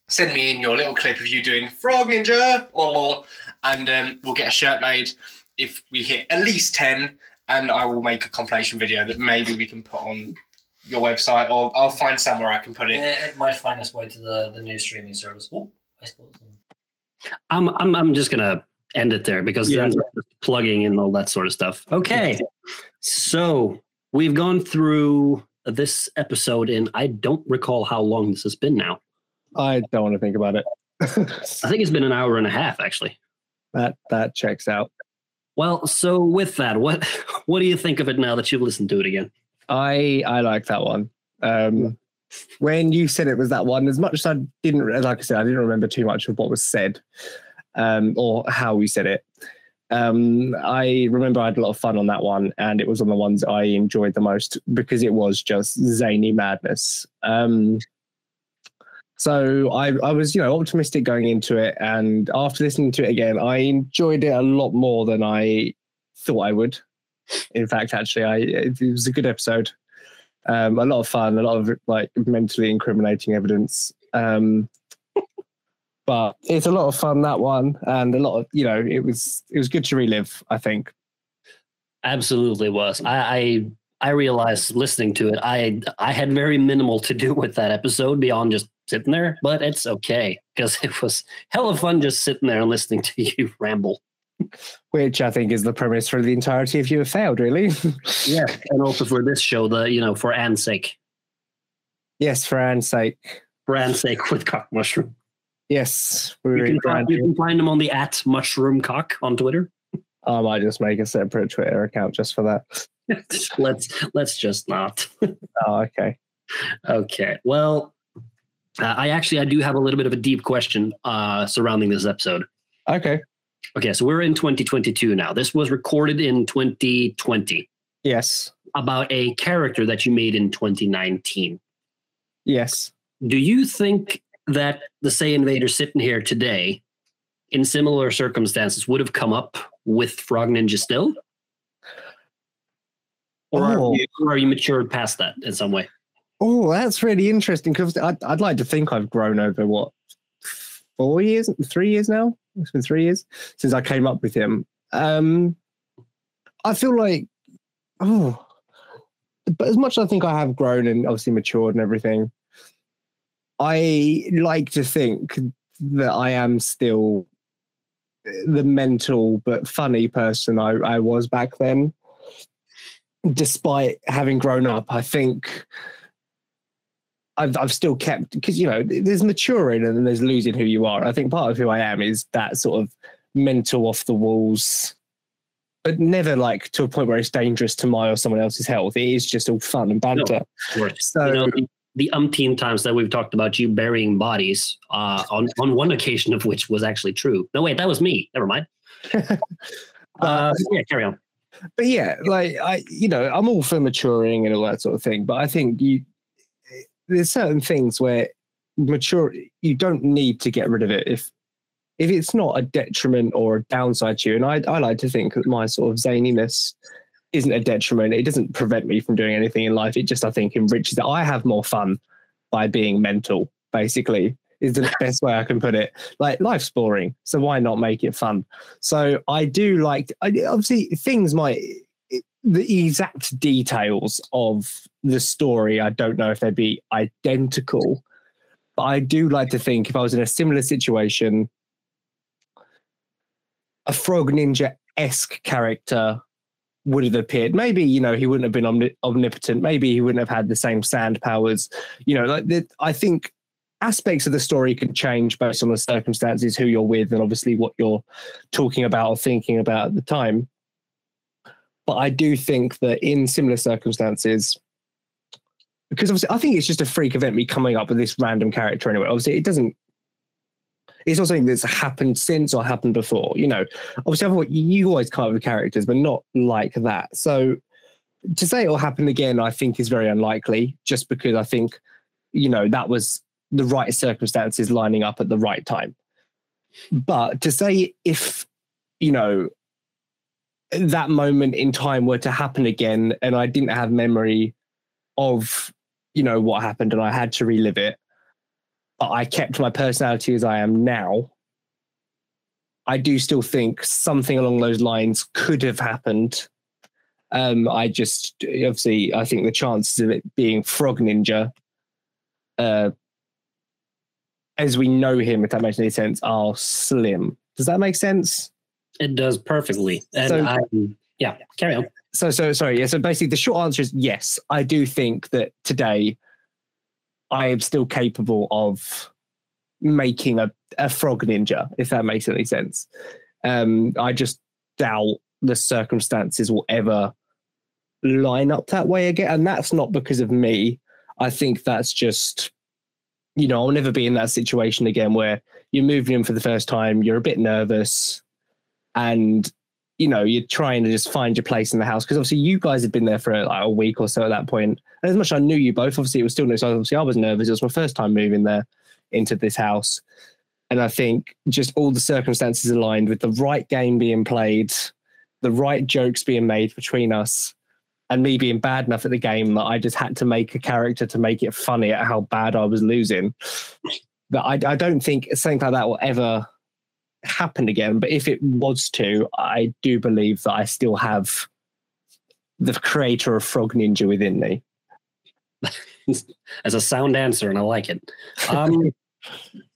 send me in your little clip of you doing Frog Ninja, or and um, we'll get a shirt made if we hit at least ten, and I will make a compilation video that maybe we can put on your website, or I'll find somewhere I can put it. It might find its way to the, the new streaming service. Ooh, I suppose. I'm I'm I'm just gonna end it there because yeah. then plugging and all that sort of stuff. Okay, so we've gone through this episode, and I don't recall how long this has been now. I don't want to think about it. I think it's been an hour and a half, actually. That that checks out. Well, so with that, what what do you think of it now that you've listened to it again? I I like that one. Um, when you said it was that one, as much as I didn't, like I said, I didn't remember too much of what was said um, or how we said it. Um, I remember I had a lot of fun on that one, and it was one of the ones I enjoyed the most because it was just zany madness. Um, so I, I was, you know, optimistic going into it, and after listening to it again, I enjoyed it a lot more than I thought I would. In fact, actually, I it was a good episode. Um, a lot of fun, a lot of like mentally incriminating evidence. Um, but it's a lot of fun, that one, and a lot of, you know, it was it was good to relive, I think. Absolutely was. I I, I realized listening to it, I I had very minimal to do with that episode beyond just sitting there, but it's okay because it was hella fun just sitting there and listening to you ramble. Which I think is the premise for the entirety of You Have Failed, really. Yeah, and also for this show, the you know, for Anne's sake. Yes, for Anne's sake. For Anne's sake with Cock Mushroom. Yes. We you, can find, you can find them on the at Mushroom Cock on Twitter. I might just make a separate Twitter account just for that. let's let's just not. Oh, okay. Okay, well, uh, I actually, I do have a little bit of a deep question uh, surrounding this episode. Okay. Okay, so we're in twenty twenty-two now. This was recorded in twenty twenty. Yes. About a character that you made in twenty nineteen. Yes. Do you think that the Saiyan Invader sitting here today, in similar circumstances, would have come up with Frog Ninja still? Or, oh. are, you, or are you matured past that in some way? Oh, that's really interesting, because I'd, I'd like to think I've grown over, what, four years, three years now? It's been three years since I came up with him. Um, I feel like, oh, but as much as I think I have grown and obviously matured and everything, I like to think that I am still the mental but funny person I, I was back then. Despite having grown up, I think I've I've still kept, because, you know, there's maturing and then there's losing who you are. I think part of who I am is that sort of mental off the walls, but never like to a point where it's dangerous to my or someone else's health. It is just all fun and banter. No, so you know, the, the umpteen times that we've talked about you burying bodies, uh, on on one occasion of which was actually true. No, wait, that was me. Never mind. uh, uh, yeah, carry on. But yeah, like I, you know, I'm all for maturing and all that sort of thing. But I think you. There's certain things where maturity, you don't need to get rid of it if if it's not a detriment or a downside to you. And I, I like to think that my sort of zaniness isn't a detriment. It doesn't prevent me from doing anything in life. It just, I think, enriches it. I have more fun by being mental, basically, is the best way I can put it. Like, life's boring, so why not make it fun? So I do like, I, obviously, things might... The exact details of the story, I don't know if they'd be identical, but I do like to think if I was in a similar situation, a Frog Ninja-esque character would have appeared. Maybe, you know, he wouldn't have been omnip- omnipotent. Maybe he wouldn't have had the same sand powers. You know, like the, I think aspects of the story can change based on the circumstances, who you're with, and obviously what you're talking about or thinking about at the time. But I do think that in similar circumstances, because obviously I think it's just a freak event me coming up with this random character anyway. Obviously it doesn't, it's not something that's happened since or happened before, you know. Obviously you always come up with characters, but not like that. So to say it'll happen again, I think is very unlikely, just because I think, you know, that was the right circumstances lining up at the right time. But to say if, you know, that moment in time were to happen again and I didn't have memory of, you know, what happened and I had to relive it, I kept my personality as I am now, I do still think something along those lines could have happened. Um, I just, obviously, I think the chances of it being Frog Ninja, uh, as we know him, if that makes any sense, are slim. Does that make sense? It does perfectly. And so, I, yeah, carry on. So, so sorry. Yeah. So basically the short answer is yes, I do think that today I am still capable of making a, a Frog Ninja, if that makes any sense. Um, I just doubt the circumstances will ever line up that way again. And that's not because of me. I think that's just, you know, I'll never be in that situation again where you're moving in for the first time, you're a bit nervous, and, you know, you're trying to just find your place in the house. Because obviously you guys had been there for like a week or so at that point. And as much as I knew you both, obviously it was still new. So obviously I was nervous. It was my first time moving there into this house. And I think just all the circumstances aligned with the right game being played, the right jokes being made between us, and me being bad enough at the game that I just had to make a character to make it funny at how bad I was losing. But I, I don't think something like that will ever happen again. But if it was to, I do believe that I still have the creator of Frog Ninja within me. That's a sound answer, and I like it. Um,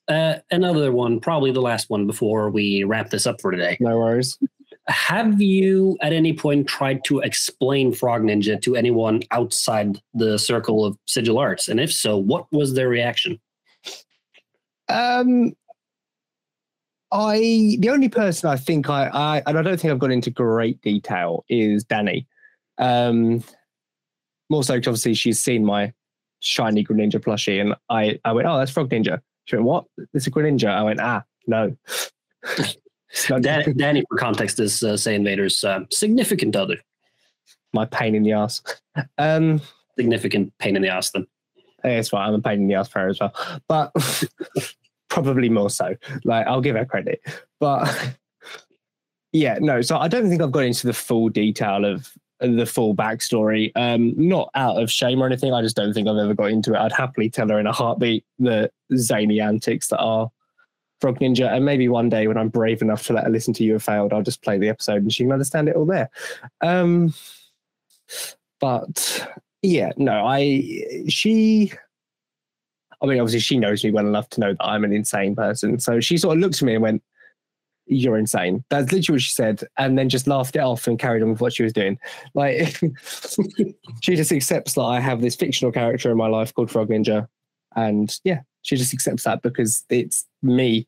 uh, another one, probably the last one before we wrap this up for today. No worries. Have you at any point tried to explain Frog Ninja to anyone outside the circle of Sigil Arts? And if so, what was their reaction? Um, I the only person I think I, I and I don't think I've gone into great detail is Danny. Um, more so because obviously she's seen my shiny Greninja plushie, and I, I went, oh, that's Frog Ninja. She went, what? It's a Greninja. I went, ah, no. Dan, Danny, for context, is uh, Say Invader's uh, significant other. My pain in the ass. Um, significant pain in the ass, then. That's right. I'm a pain in the ass for her as well, but probably more so. Like, I'll give her credit, but yeah, no. So I don't think I've got into the full detail of the full backstory. Um, not out of shame or anything. I just don't think I've ever got into it. I'd happily tell her in a heartbeat the zany antics that are Frog Ninja, and maybe one day when I'm brave enough to let her listen to You Have Failed, I'll just play the episode and she can understand it all there. Um, but yeah, no, I, she, I mean, obviously she knows me well enough to know that I'm an insane person. So she sort of looked at me and went, you're insane. That's literally what she said. And then just laughed it off and carried on with what she was doing. Like, she just accepts that I have this fictional character in my life called Frog Ninja. And yeah, she just accepts that because it's me.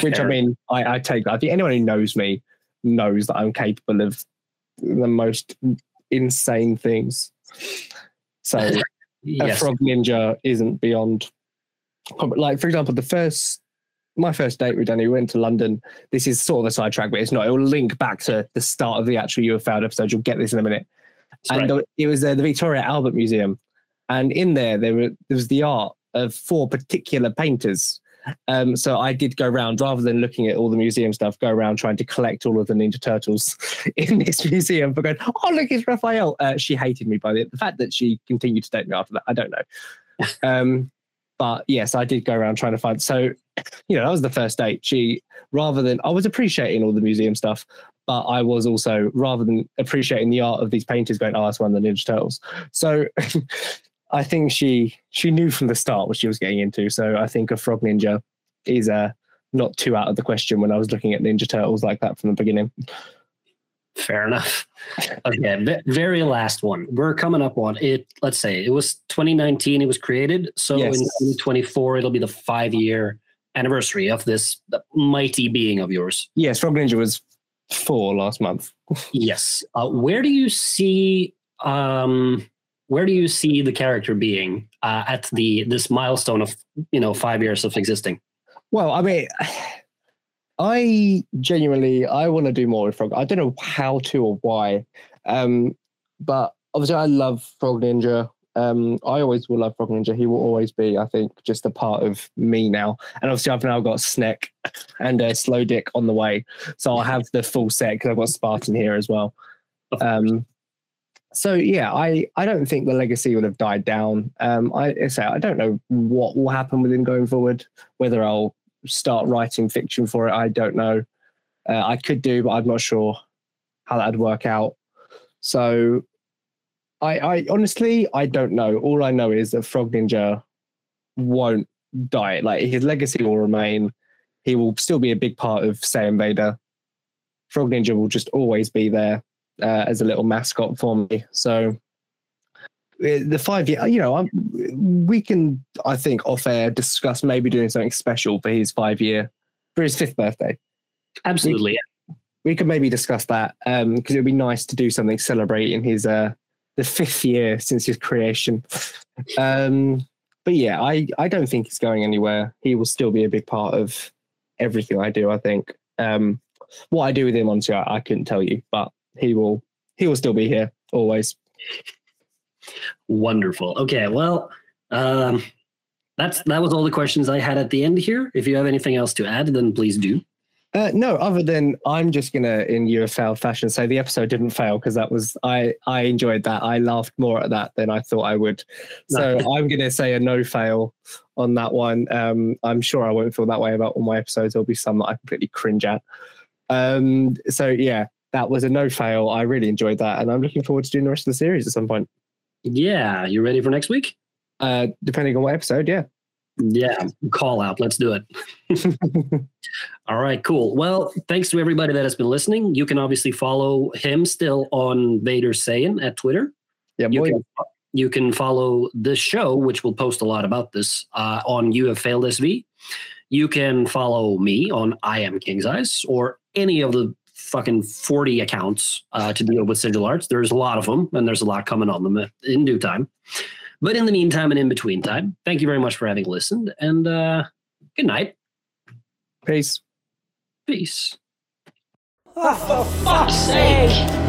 Which, fair. I mean, I, I take that. I think anyone who knows me knows that I'm capable of the most insane things. So yes. A Frog Ninja isn't beyond... Like, for example, the first... my first date with Danny, we went to London. This is sort of a sidetrack, but it's not. It will link back to the start of the actual You Have Failed episode. You'll get this in a minute. That's and right. It was uh, the Victoria Albert Museum. And in there, there, were, there was the art of four particular painters. Um, so I did go around, rather than looking at all the museum stuff, go around trying to collect all of the Ninja Turtles in this museum for going, oh, look, it's Raphael. Uh, she hated me by the, the fact that she continued to date me after that. I don't know. Um, but yes, I did go around trying to find. So, you know, that was the first date. She, rather than, I was appreciating all the museum stuff, but I was also, rather than appreciating the art of these painters, going, oh, that's one of the Ninja Turtles. So... I think she she knew from the start what she was getting into. So I think a Frog Ninja is uh, not too out of the question when I was looking at Ninja Turtles like that from the beginning. Fair enough. Okay, very last one. We're coming up on it. Let's say it was twenty nineteen it was created. So yes. In twenty twenty-four it'll be the five-year anniversary of this mighty being of yours. Yes, Frog Ninja was four last month. Yes. Uh, where do you see... Um, Where do you see the character being uh, at the this milestone of, you know, five years of existing? Well, I mean, I genuinely, I want to do more with Frog. I don't know how to or why, um, but obviously I love Frog Ninja. Um, I always will love Frog Ninja. He will always be, I think, just a part of me now. And obviously I've now got Snek and uh, Slow Dick on the way. So I'll have the full set because I've got Spartan here as well. Um So yeah, I, I don't think the legacy would have died down. Um, I, I say I don't know what will happen with him going forward. Whether I'll start writing fiction for it, I don't know. Uh, I could do, but I'm not sure how that'd work out. So I, I honestly, I don't know. All I know is that Frog Ninja won't die. Like, his legacy will remain. He will still be a big part of Saiyan Vader. Frog Ninja will just always be there uh, as a little mascot for me. So the five year, you know, I'm, we can, I think, off air discuss maybe doing something special for his five year, for his fifth birthday. Absolutely. We, We could maybe discuss that because um, it would be nice to do something celebrating his uh, the fifth year since his creation. um, but yeah, I, I don't think he's going anywhere. He will still be a big part of everything I do, I think. Um, what I do with him, honestly, I, I couldn't tell you, but he will he will still be here always. Wonderful. Okay, well, um, that's that was all the questions I had at the end here. If you have anything else to add, then please do. Uh, no, other than I'm just going to, in You Have Failed fashion, say the episode didn't fail because that was, I, I enjoyed that. I laughed more at that than I thought I would. So I'm going to say a no fail on that one. Um, I'm sure I won't feel that way about all my episodes. There'll be some that I completely cringe at. Um, so yeah, that was a no fail. I really enjoyed that. And I'm looking forward to doing the rest of the series at some point. Yeah. You ready for next week? Uh, depending on what episode, yeah. Yeah, call out. Let's do it. All right, cool. Well, thanks to everybody that has been listening. You can obviously follow him still on Vader Saiyan at Twitter. Yeah, you can, you can follow this show, which will post a lot about this, uh, on You Have Failed S V. You can follow me on I Am King's Eyes or any of the fucking forty accounts uh, to deal with sigil arts. There's a lot of them, and there's a lot coming on them in due time. But in the meantime and in between time, thank you very much for having listened, and uh, good night. Peace. Peace. Oh, for fuck's sake!